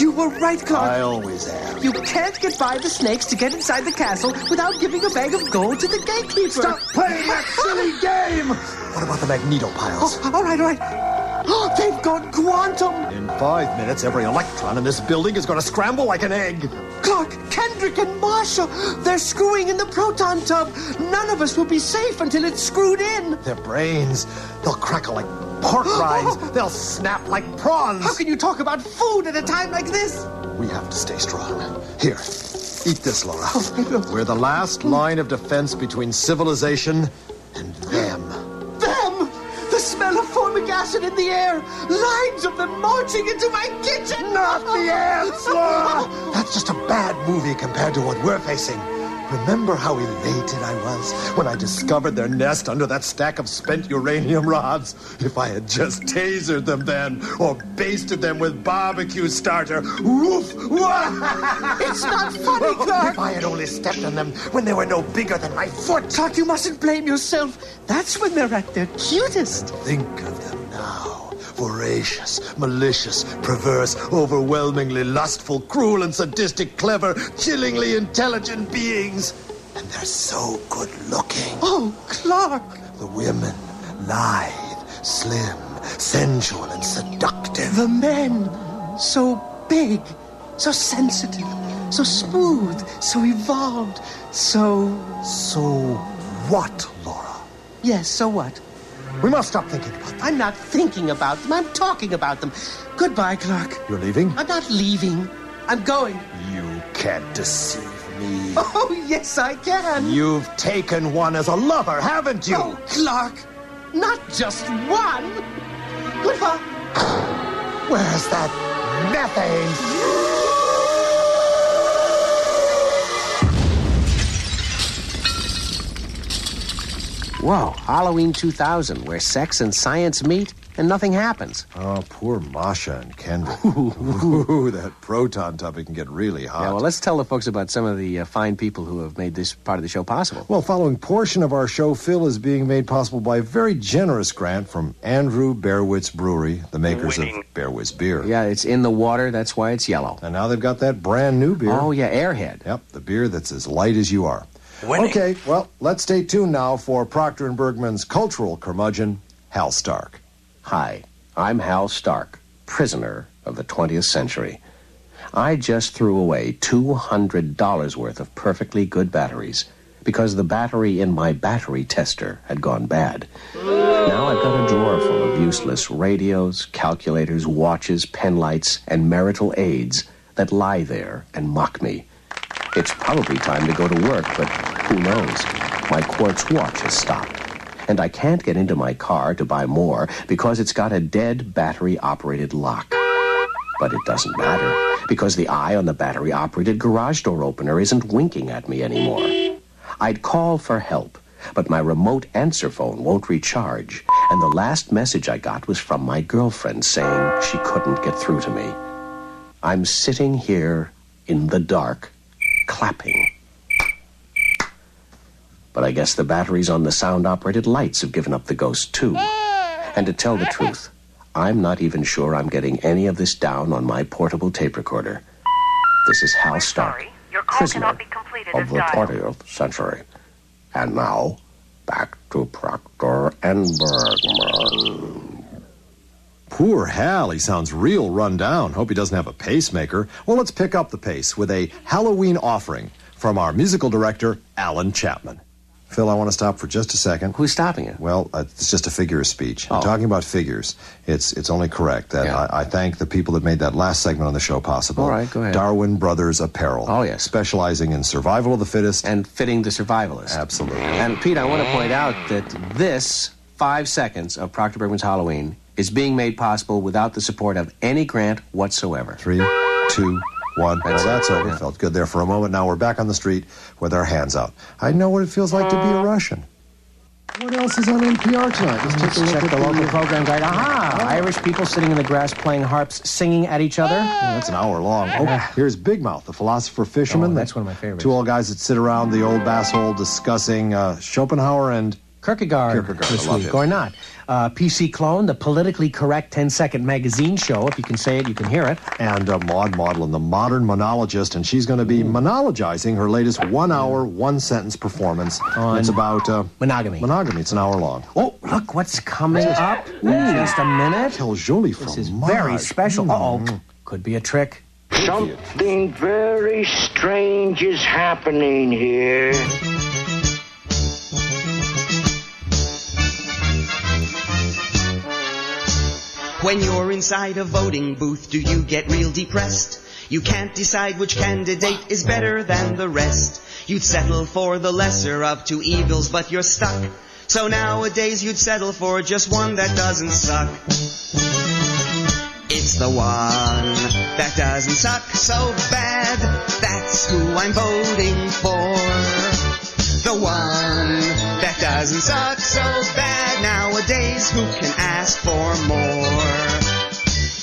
You were right, Clark. I always am. You can't get by the snakes to get inside the castle without giving a bag of gold to the gatekeeper. Stop playing that silly game! What about the magnetopiles? Oh, all right, all right. Oh, they've gone quantum! In five minutes, every electron in this building is going to scramble like an egg. Clark, Kendrick, and Marshall, they're screwing in the proton tub. None of us will be safe until it's screwed in. Their brains, they'll crackle like pork rinds. They'll snap like prawns. How can you talk about food at a time like this? We have to stay strong. Here, eat this, Laura. Oh, we're the last line of defense between civilization and them. The smell of formic acid in the air. Lines of them marching into my kitchen. Not the ants, Laura. That's just a bad movie compared to what we're facing. Remember how elated I was when I discovered their nest under that stack of spent uranium rods? If I had just tasered them then, or basted them with barbecue starter. Woof! It's not funny, Clark. If I had only stepped on them when they were no bigger than my foot. Clark, you mustn't blame yourself. That's when they're at their cutest. And think of them now. Voracious, malicious, perverse, overwhelmingly lustful, cruel and sadistic, clever, chillingly intelligent beings. And they're so good-looking. Oh, Clark! The women, lithe, slim, sensual and seductive. The men, so big, so sensitive, so smooth, so evolved, so... So what, Laura? Yes, so what? We must stop thinking about them. I'm not thinking about them. I'm talking about them. Goodbye, Clark. You're leaving? I'm not leaving. I'm going. You can't deceive me. Oh, yes, I can. You've taken one as a lover, haven't you? Oh, Clark, not just one. Goodbye. Where's that methane? Whoa, Halloween two thousand, where sex and science meet and nothing happens. Oh, poor Masha and Kendrick. Ooh, ooh, that proton topic can get really hot. Yeah, well, let's tell the folks about some of the uh, fine people who have made this part of the show possible. Well, following portion of our show, Phil, is being made possible by a very generous grant from Andrew Berwitz's Brewery, the makers Winning. of Berwitz beer. Yeah, it's in the water, that's why it's yellow. And now they've got that brand new beer. Oh, yeah, Airhead. Yep, the beer that's as light as you are. Winning. Okay, well, let's stay tuned now for Proctor and Bergman's cultural curmudgeon, Hal Stark. Hi, I'm Hal Stark, prisoner of the twentieth century. I just threw away two hundred dollars worth of perfectly good batteries because the battery in my battery tester had gone bad. Now I've got a drawer full of useless radios, calculators, watches, penlights, and marital aids that lie there and mock me. It's probably time to go to work, but who knows? My quartz watch has stopped, and I can't get into my car to buy more because it's got a dead battery-operated lock. But it doesn't matter, because the eye on the battery-operated garage door opener isn't winking at me anymore. I'd call for help, but my remote answer phone won't recharge, and the last message I got was from my girlfriend saying she couldn't get through to me. I'm sitting here in the dark, clapping. But I guess the batteries on the sound-operated lights have given up the ghost, too. And to tell the truth, I'm not even sure I'm getting any of this down on my portable tape recorder. This is Hal Stark, prisoner of the twentieth century. And now, back to Proctor and Bergman. Poor Hal, he sounds real run down. Hope he doesn't have a pacemaker. Well, let's pick up the pace with a Halloween offering from our musical director, Alan Chapman. Phil, I want to stop for just a second. Who's stopping it? Well, uh, it's just a figure of speech. Oh. I'm talking about figures. It's it's only correct that yeah. I, I thank the people that made that last segment on the show possible. All right, go ahead. Darwin Brothers Apparel. Oh, yes. Specializing in survival of the fittest. And fitting the survivalist. Absolutely. And, Pete, I want to point out that this five seconds of Proctor Bergman's Halloween is being made possible without the support of any grant whatsoever. Three, two, one. Well, that's over. Yeah. Felt good there for a moment. Now we're back on the street with our hands out. I know what it feels like to be a Russian. What else is on N P R tonight? Let's, Let's take a check at the, the local the... program guide. Aha! Oh. Irish people sitting in the grass playing harps, singing at each other. Oh, that's an hour long. Oh, here's Big Mouth, the philosopher fisherman. Oh, that's one of my favorites. Two old guys that sit around the old bass hole discussing uh, Schopenhauer and Kierkegaard, Kierkegaard this week, or not. Uh, P C Clone, the politically correct ten-second magazine show. If you can say it, you can hear it. And uh, Maud Maudlin, the modern monologist, and she's going to be monologizing her latest one-hour, one-sentence performance. On it's about... Uh, monogamy. Monogamy. It's an hour long. Oh, look what's coming up. Ooh, just a minute. This is very special. Mm. Uh-oh. Could be a trick. Something very strange is happening here. When you're inside a voting booth, do you get real depressed? You can't decide which candidate is better than the rest. You'd settle for the lesser of two evils, but you're stuck. So nowadays you'd settle for just one that doesn't suck. It's the one that doesn't suck so bad. That's who I'm voting for. The one that doesn't suck so bad. Nowadays, who can ask for more?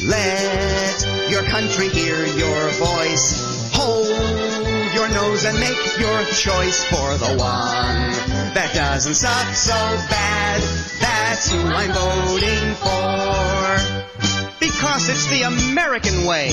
Let your country hear your voice. Hold your nose and make your choice for the one that doesn't suck so bad. That's who I'm voting for. Because it's the American way.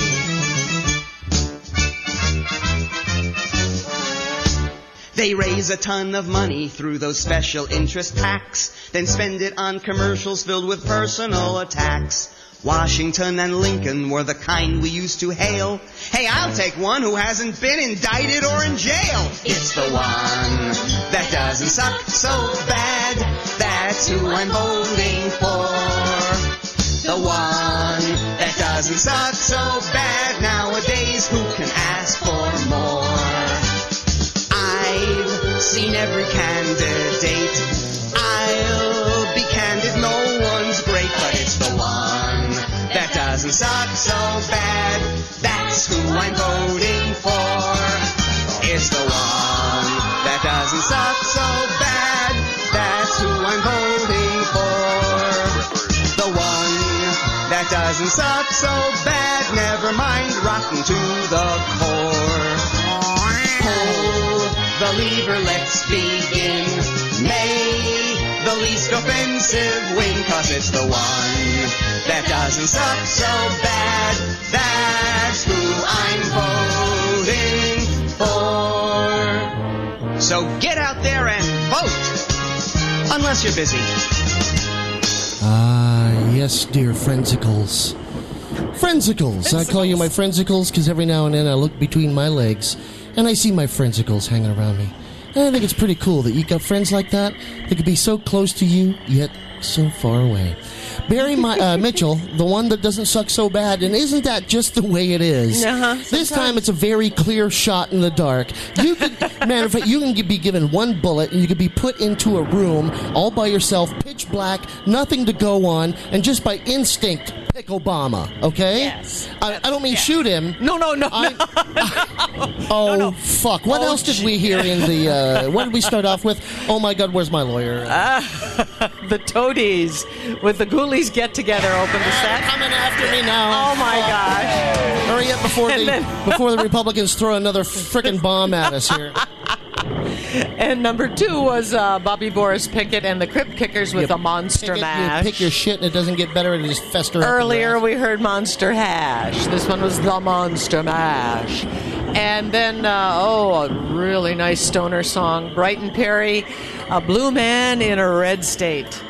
They raise a ton of money through those special interest packs, then spend it on commercials filled with personal attacks. Washington and Lincoln were the kind we used to hail. Hey, I'll take one who hasn't been indicted or in jail. It's the one that doesn't suck so bad. That's who I'm voting for. The one that doesn't suck so bad. Nowadays, who can ask for more? I've seen every candidate. I'll be candid, no one's great, but it's the one that doesn't suck so bad. That's who I'm voting for. It's the one that doesn't suck so bad. That's who I'm voting for. The one that doesn't suck so bad. Never mind, rotten to the core. The lever, let's begin. May the least offensive win, 'cause it's the one that doesn't suck so bad. That's who I'm voting for. So get out there and vote, unless you're busy. Ah, uh, yes, dear frensicles. Frensicles! I call you my frensicles, 'cause every now and then I look between my legs and I see my frensicles hanging around me. And I think it's pretty cool that you got friends like that that could be so close to you, yet so far away. Barry my, uh, Mitchell, the one that doesn't suck so bad, and isn't that just the way it is? Uh-huh, this time it's a very clear shot in the dark. You could, matter of fact, you can be given one bullet, and you could be put into a room all by yourself, pitch black, nothing to go on, and just by instinct, pick Obama, okay? Yes. I, I don't mean yeah. shoot him. No, no, no, I, no. I, oh, no, no. fuck. What oh, else did we hear in the, uh, what did we start off with? Oh, my God, where's my lawyer? Uh, the Toadies with the ghoulies get together, open the set. They're coming after me now. Oh my oh. gosh. Hurry up before the then, before the Republicans throw another frickin' bomb at us here. And number two was uh, Bobby Boris Pickett and the Crypt Kickers with you a Monster pick Mash. It, you pick your shit and it doesn't get better, it just fester. Earlier up we heard Monster Hash. This one was the Monster Mash. And then, uh, oh, a really nice stoner song. Brighton Perry, a blue man in a red state.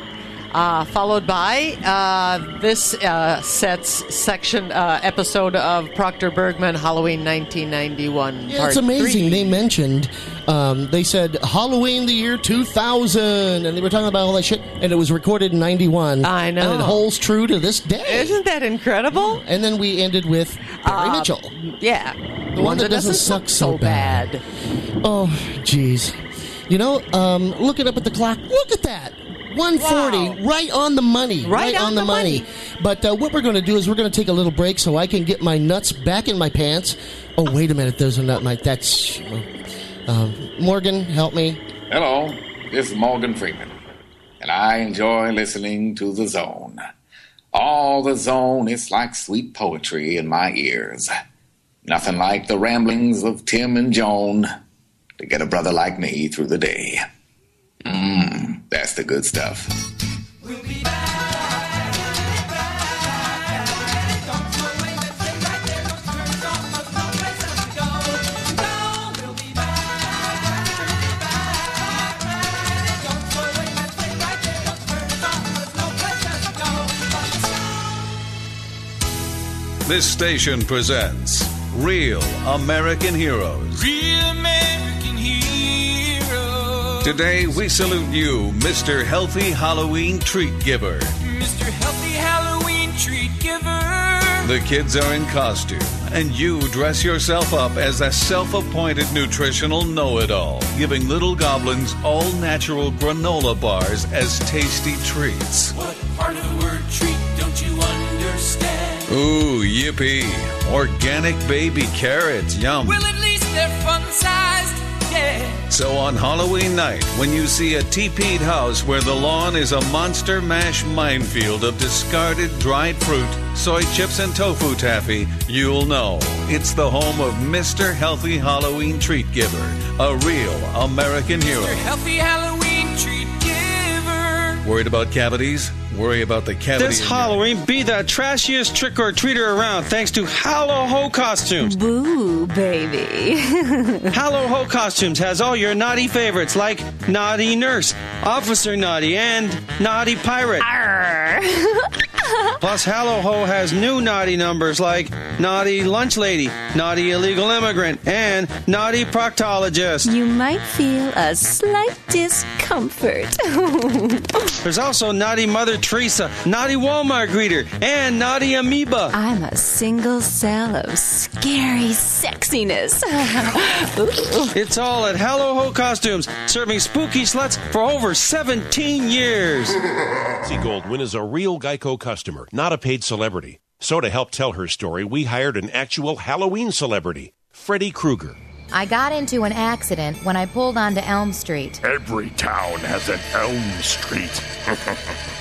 uh, followed by uh, this uh, set's section uh, episode of Proctor Bergman Halloween nineteen ninety-one. Yeah, it's amazing. Three. They mentioned, um, they said Halloween the year two thousand, and they were talking about all that shit, and it was recorded in ninety-one. I know. And it holds true to this day. Isn't that incredible? Yeah. And then we ended with Barry uh, Mitchell. Yeah. The one, one that, that doesn't, doesn't suck so bad. bad. Oh, jeez. You know, um, look it up at the clock. Look at that. one forty, wow. Right on the money. Right, right on, on the, the money. money. But uh, what we're going to do is we're going to take a little break so I can get my nuts back in my pants. Oh, wait a minute. Those are not my... That's... Uh, Morgan, help me. Hello. This is Morgan Freeman. And I enjoy listening to The Zone. All The Zone is like sweet poetry in my ears. Nothing like the ramblings of Tim and Joan. To get a brother like me through the day. Mmm, that's the good stuff. We'll be back, we'll be back. Don't go away, let's stay right there. No turns off, but no place else to go. No, we'll be back, we'll be back. Don't go away, let's stay right there. No turns off, but no place else to go. But no. This station presents Real American Heroes. Real American Today, we salute you, Mister Healthy Halloween Treat Giver. Mister Healthy Halloween Treat Giver. The kids are in costume, and you dress yourself up as a self-appointed nutritional know-it-all, giving little goblins all-natural granola bars as tasty treats. What part of the word treat don't you understand? Ooh, yippee. Organic baby carrots, yum. Well, at least they're fun-sized. So on Halloween night, when you see a teepeed house where the lawn is a monster mash minefield of discarded dried fruit, soy chips, and tofu taffy, you'll know it's the home of Mister Healthy Halloween Treat Giver, a real American hero. Mister Healthy Halloween Treat Giver. Worried about cavities? Worry about the cavity. This Halloween, be the trashiest trick-or-treater around thanks to Hallo-Ho Costumes. Boo, baby. Hallo-Ho Costumes has all your naughty favorites like Naughty Nurse, Officer Naughty, and Naughty Pirate. Plus, Hallo-Ho has new naughty numbers like Naughty Lunch Lady, Naughty Illegal Immigrant, and Naughty Proctologist. You might feel a slight discomfort. There's also Naughty Mother Teresa, Naughty Walmart Greeter, and Naughty Amoeba. I'm a single cell of scary sexiness. It's all at Hallo-Ho Costumes, serving spooky sluts for over seventeen years. Goldwyn is a real Geico customer, not a paid celebrity. So to help tell her story, we hired an actual Halloween celebrity, Freddy Krueger. I got into an accident when I pulled onto Elm Street. Every town has an Elm Street.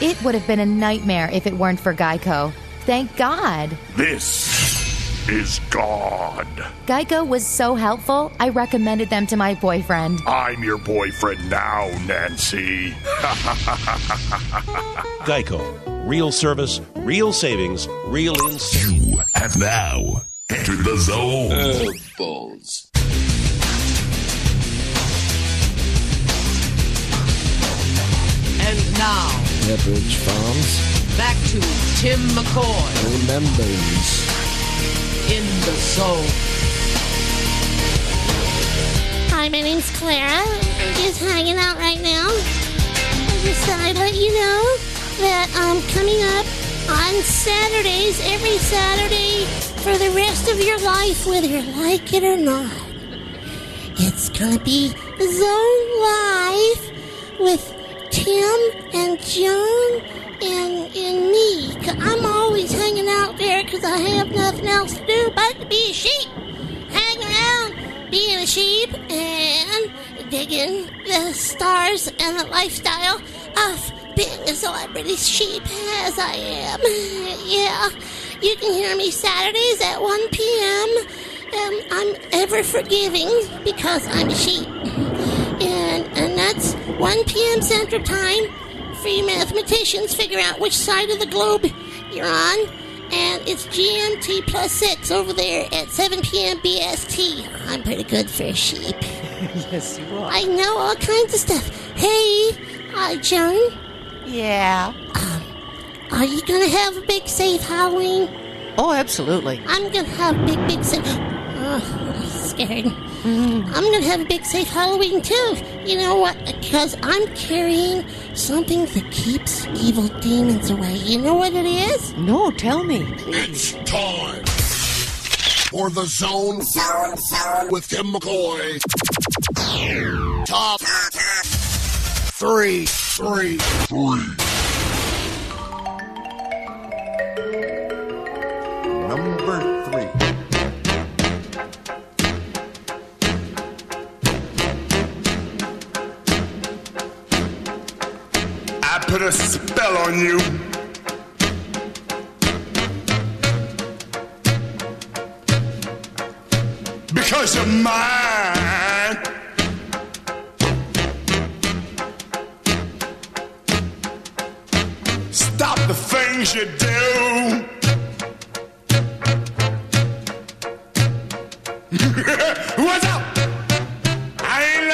It would have been a nightmare if it weren't for Geico. Thank God. This is God. Geico was so helpful, I recommended them to my boyfriend. I'm your boyfriend now, Nancy. Geico. Real service, real savings, real insane. You have now entered the zone. Oh, balls. And now, Pepperidge Farms. Back to Tim McCoy. Remembers in the soul. Hi, my name's Clara. I'm just hanging out right now. I just thought I'd let you know that um, coming up on Saturdays, every Saturday for the rest of your life, whether you like it or not, it's gonna be Zone Live with Tim and Joan and, and me. I'm always hanging out there because I have nothing else to do but to be a sheep. Hang around being a sheep and digging the stars and the lifestyle of being a celebrity sheep as I am. Yeah, you can hear me Saturdays at one p.m. Um, I'm ever forgiving because I'm a sheep. And, and that's one p.m. Central Time. Free mathematicians figure out which side of the globe you're on. And it's G M T plus six over there at seven p.m. B S T. I'm pretty good for a sheep. Yes, you are. I know all kinds of stuff. Hey, hi, Joan. Yeah. Um, are you going to have a big safe Halloween? Oh, absolutely. I'm going to have a big, big safe... Oh, I'm scared. Mm. I'm going to have a big safe Halloween, too. You know what? Because I'm carrying something that keeps evil demons away. You know what it is? No, tell me. It's time for the Zone, zone, zone. With Tim McCoy. Top three, three, three. Number three. Put a spell on you. Because you're mine. Stop the things you do. What's up? I ain't lying.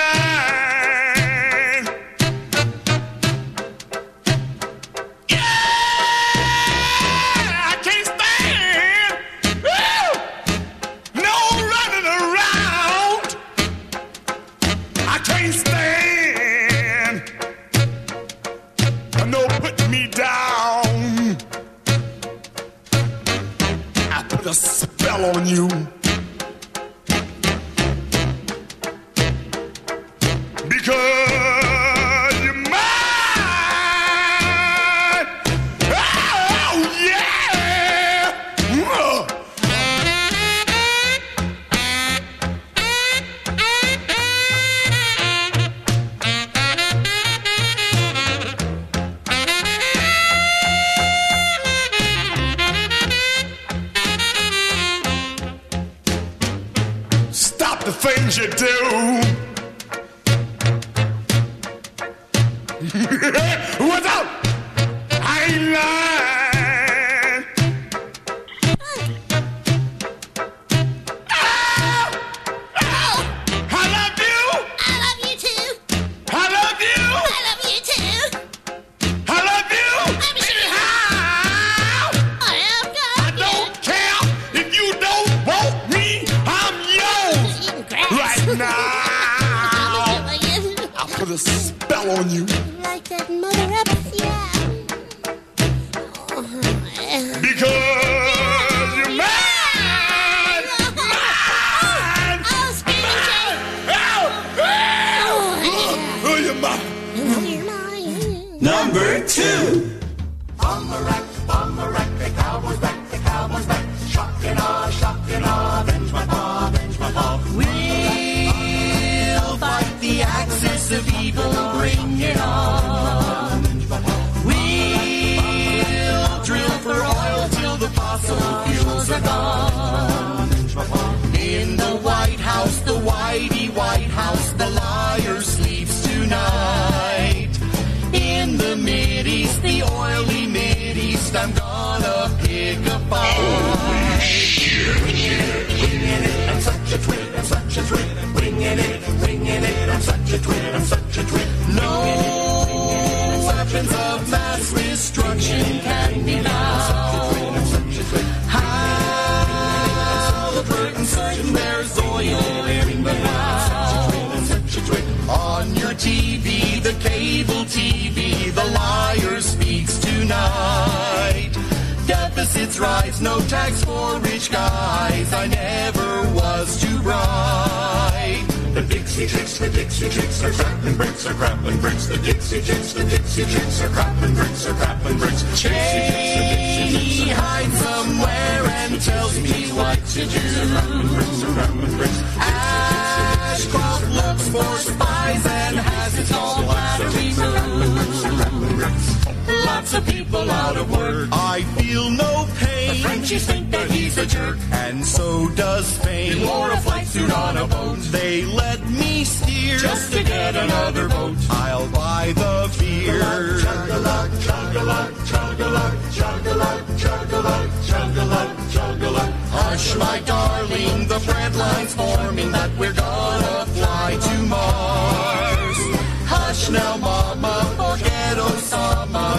Now, Mama, forget Osama.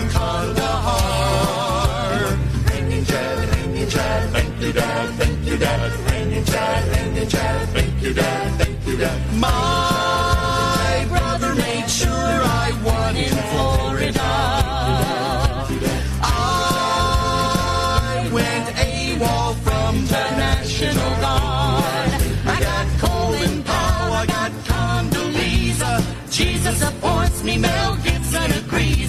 and Kandahar. Thank you, Dad. Thank you, Dad. Thank you, Dad. Thank you, Dad. Thank you, Dad. Thank you, Dad. Thank you, Dad. Thank you, Dad. My brother made sure I won in Florida. I went AWOL from the National Guard. I got Colin Powell. I got Condoleezza. Jesus supports me. Mel Gibson agrees.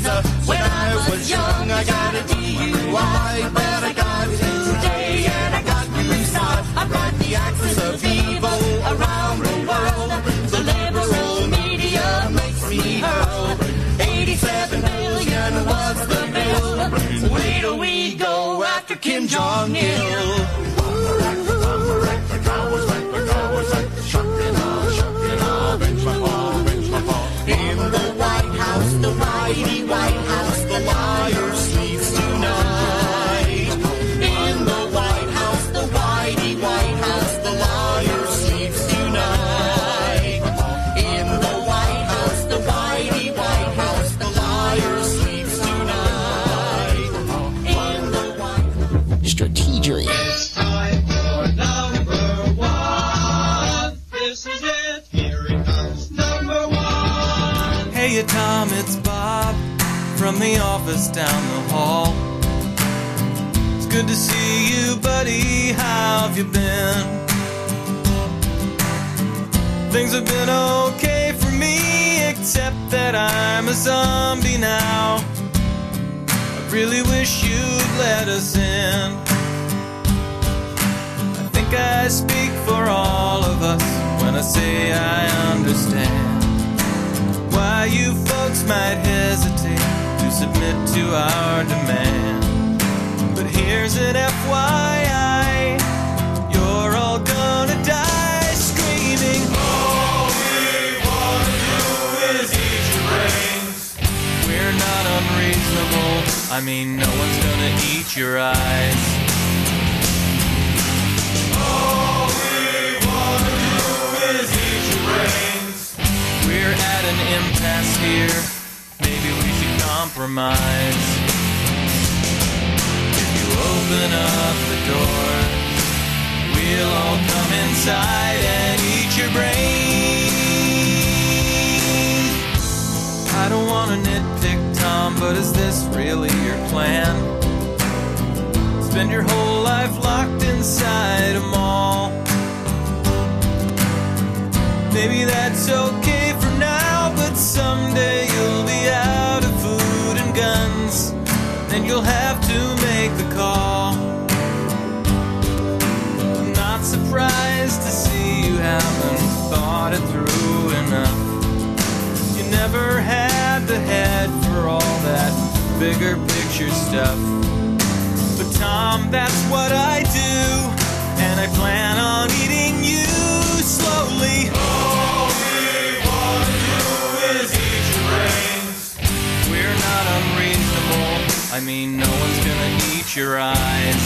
When I was young, I got a D U I, but I got today and I got new start. I brought the axis of evil around the world. The liberal media makes me hurl. eighty-seven million was the bill. Where do we go after Kim Jong Il? The mighty White House, the liar sleeps tonight. In the White House, the mighty White House, the liar sleeps tonight. In the White House, the mighty White House, the liar sleeps tonight. In the White House. Strategery. It's time for number one. This is it. Here it comes, number one. Hey, you Tom, it's from the office down the hall. It's good to see you, buddy. How have you been? Things have been okay for me, except that I'm a zombie now. I really wish you'd let us in. I think I speak for all of us when I say I understand why you folks might hesitate to submit to our demand. But here's an F Y I, you're all gonna die screaming, all we wanna do is eat your brains. We're not unreasonable, I mean no one's gonna eat your eyes. All we wanna do is eat your brains. We're at an impasse here, compromise. If you open up the door, we'll all come inside and eat your brains. I don't want to nitpick, Tom, but is this really your plan? Spend your whole life locked inside a mall. Maybe that's okay for now, but someday you'll be out of food and guns, and you'll have to make the call. I'm not surprised to see you haven't thought it through enough. You never had the head for all that bigger picture stuff. But Tom, that's what I do, and I plan on eating you slowly. All we want to do is eat your brains. We're not unreasonable, I mean no one's gonna eat your eyes.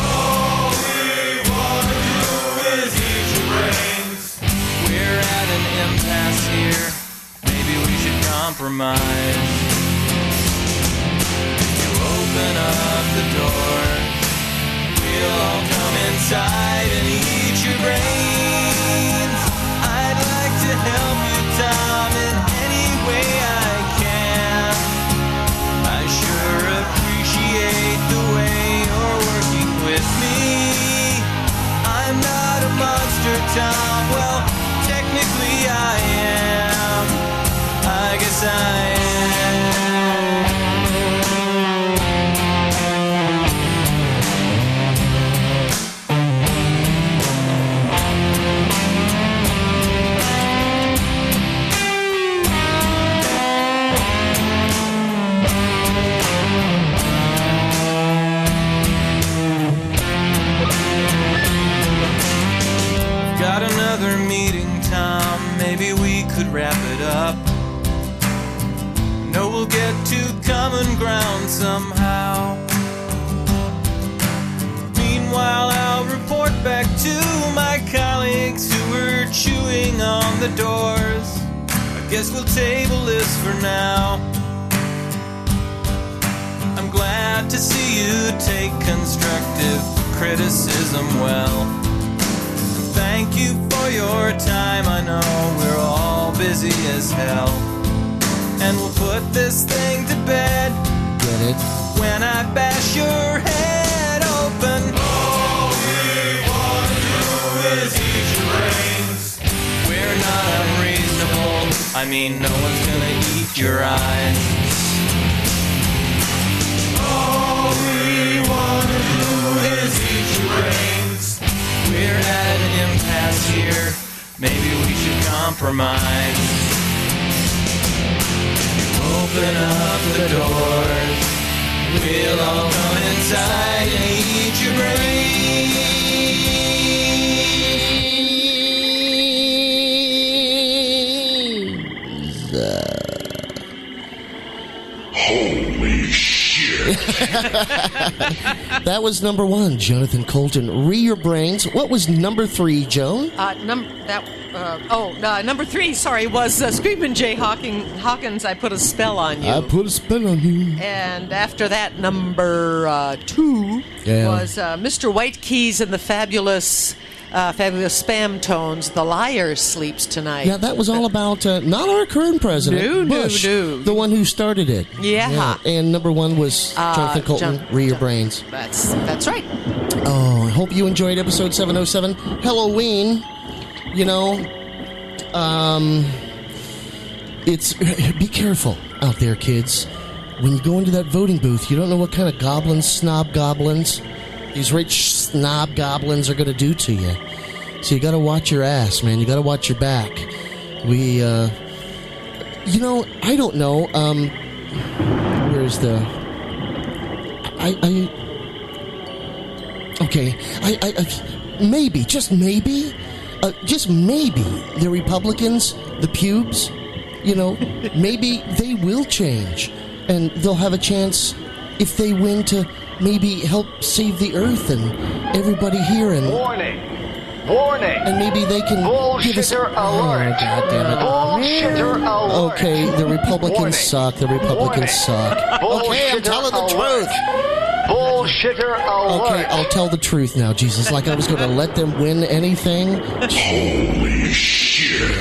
All we want to do is eat your brains. We're at an impasse here, maybe we should compromise. If you open up the door, we'll all come inside and eat your brains. I'd like to help you, Tom, in any way I can. I sure appreciate the way you're working with me. I'm not a monster, Tom. Well, technically I am. I guess I am. Another meeting, Tom, maybe we could wrap it up. No, we'll get to common ground somehow. Meanwhile, I'll report back to my colleagues who were chewing on the doors. I Guess we'll table this for now. I'm glad to see you take constructive criticism well. And thank you for your time. I know we're all busy as hell. And we'll put this thing to bed. Get it? When I bash your head open. All we want to do is eat your brains. We're not I mean, no one's gonna eat your eyes. All we wanna do is eat your brains. We're at an impasse here. Maybe we should compromise. Open up the doors. We'll all come inside and eat your brains. Holy shit. That was number one, Jonathan Colton. Re Your Brains. What was number three, Joan? Uh, num- that, uh, oh, uh, number three, sorry, was uh, Screamin' Jay Hawking- Hawkins, I Put a Spell on You. I Put a Spell on You. And after that, number uh, two yeah. was uh, Mister White Keys and the Fabulous... Uh, fabulous Spam Tones, The Liar Sleeps Tonight. Yeah, that was all about uh, not our current president, no, Bush, no, no. the one who started it. Yeah. yeah. And number one was uh, Jonathan Colton, John, Re Your Brains. That's, that's right. Oh, I hope you enjoyed episode seven oh seven. Halloween, you know, um, it's be careful out there, kids. When you go into that voting booth, you don't know what kind of goblins, snob goblins... these rich snob goblins are going to do to you. So you got to watch your ass, man. You got to watch your back. We, uh... You know, I don't know. Um... Where's the... I... I... Okay. I... I, I maybe, just maybe, uh, just maybe the Republicans, the pubes, you know, maybe they will change. And they'll have a chance, if they win, to... maybe help save the earth and everybody here and... Warning! Warning! And maybe they can Bullshitter give us... Bullshitter alert! Oh, God damn it. Bullshitter alert! Okay, the Republicans Warning. suck. The Republicans Warning. suck. Okay, I'm telling the alert. truth! Bullshitter alert! Okay, I'll tell the truth now, Jesus. Like I was going to let them win anything. Holy shit!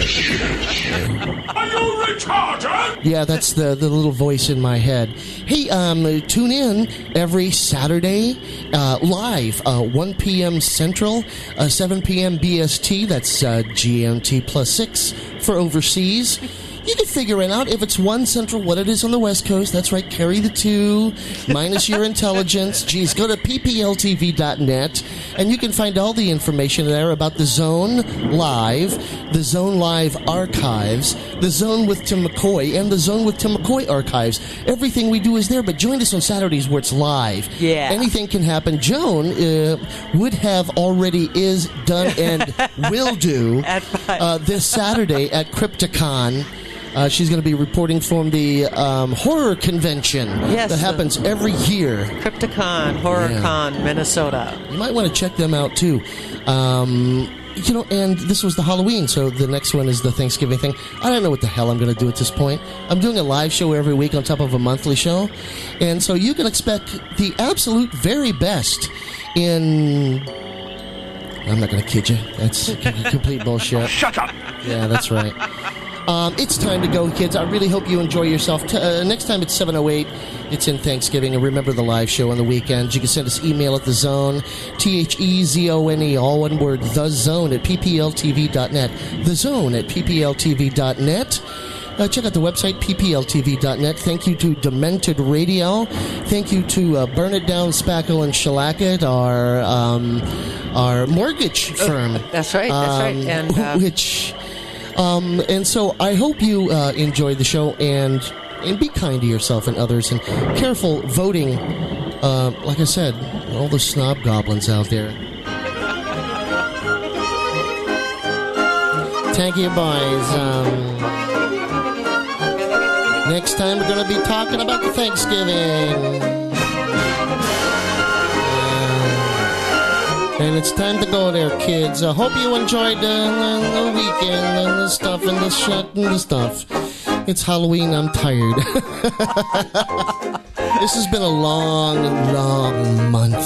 Are you retarded? Yeah, that's the, the little voice in my head. Hey, um, tune in every Saturday uh, live, uh, one p.m. Central, uh, seven p.m. B S T. That's uh, G M T plus six for overseas. You can figure it out if it's one Central, what it is on the West Coast. That's right. Carry the two minus your intelligence. Geez, go to p p l t v dot net, and you can find all the information there about the Zone Live, the Zone Live archives, the Zone with Tim McCoy, and the Zone with Tim McCoy archives. Everything we do is there, but join us on Saturdays where it's live. Yeah. Anything can happen. Joan uh, would have already is done and will do uh, this Saturday at Crypticon. Uh, she's going to be reporting from the um, horror convention yes, that happens every year. Crypticon, HorrorCon, yeah. Minnesota. You might want to check them out, too. Um, you know, and this was the Halloween, so the next one is the Thanksgiving thing. I don't know what the hell I'm going to do at this point. I'm doing a live show every week on top of a monthly show. And so you can expect the absolute very best in... I'm not going to kid you. That's complete bullshit. Shut up! Yeah, that's right. Um, it's time to go, kids. I really hope you enjoy yourself. T- uh, next time it's seven oh eight. It's in Thanksgiving. And remember the live show on the weekend. You can send us email at thezone, T H E Z O N E, all one word, thezone at p p l t v dot net. Thezone at p p l t v dot net. Uh, check out the website, p p l t v dot net. Thank you to Demented Radio. Thank you to uh, Burn It Down, Spackle, and Shellac It, our, um, our mortgage firm. Oh, that's right, that's right. Um, and, uh... Which... Um, and so I hope you uh, enjoyed the show, and and be kind to yourself and others, and careful voting. Uh, like I said, all the snob goblins out there. Thank you, boys. Um, next time we're going to be talking about the Thanksgiving. Uh, And it's time to go there, kids. I hope you enjoyed the, the, the weekend and the stuff and the shit and the stuff. It's Halloween. I'm tired. This has been a long, long month.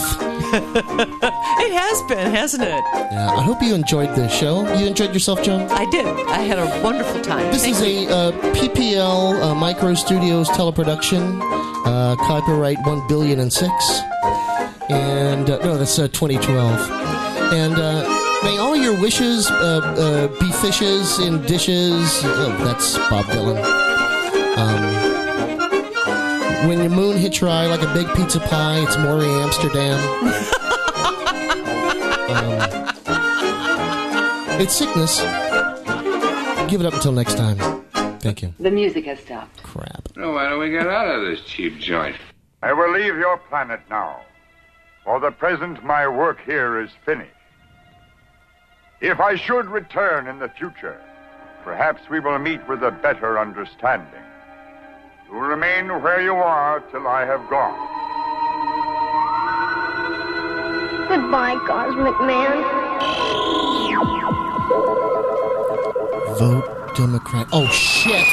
It has been, hasn't it? Yeah. I hope you enjoyed the show. You enjoyed yourself, Joan? I did. I had a wonderful time. This Thank is you. a uh, P P L uh, Micro Studios teleproduction. Uh, copyright one billion and six. And, uh, no, that's uh, twenty twelve. And uh, may all your wishes uh, uh, be fishes in dishes. Oh, that's Bob Dylan. Um, when your moon hits your eye like a big pizza pie, it's Maury Amsterdam. um, it's sickness. Give it up until next time. Thank you. The music has stopped. Crap. Well, why don't we get out of this cheap joint? I will leave your planet now. For the present, my work here is finished. If I should return in the future, perhaps we will meet with a better understanding. You remain where you are till I have gone. Goodbye, Cosmic Man. Vote Democrat. Oh, shit!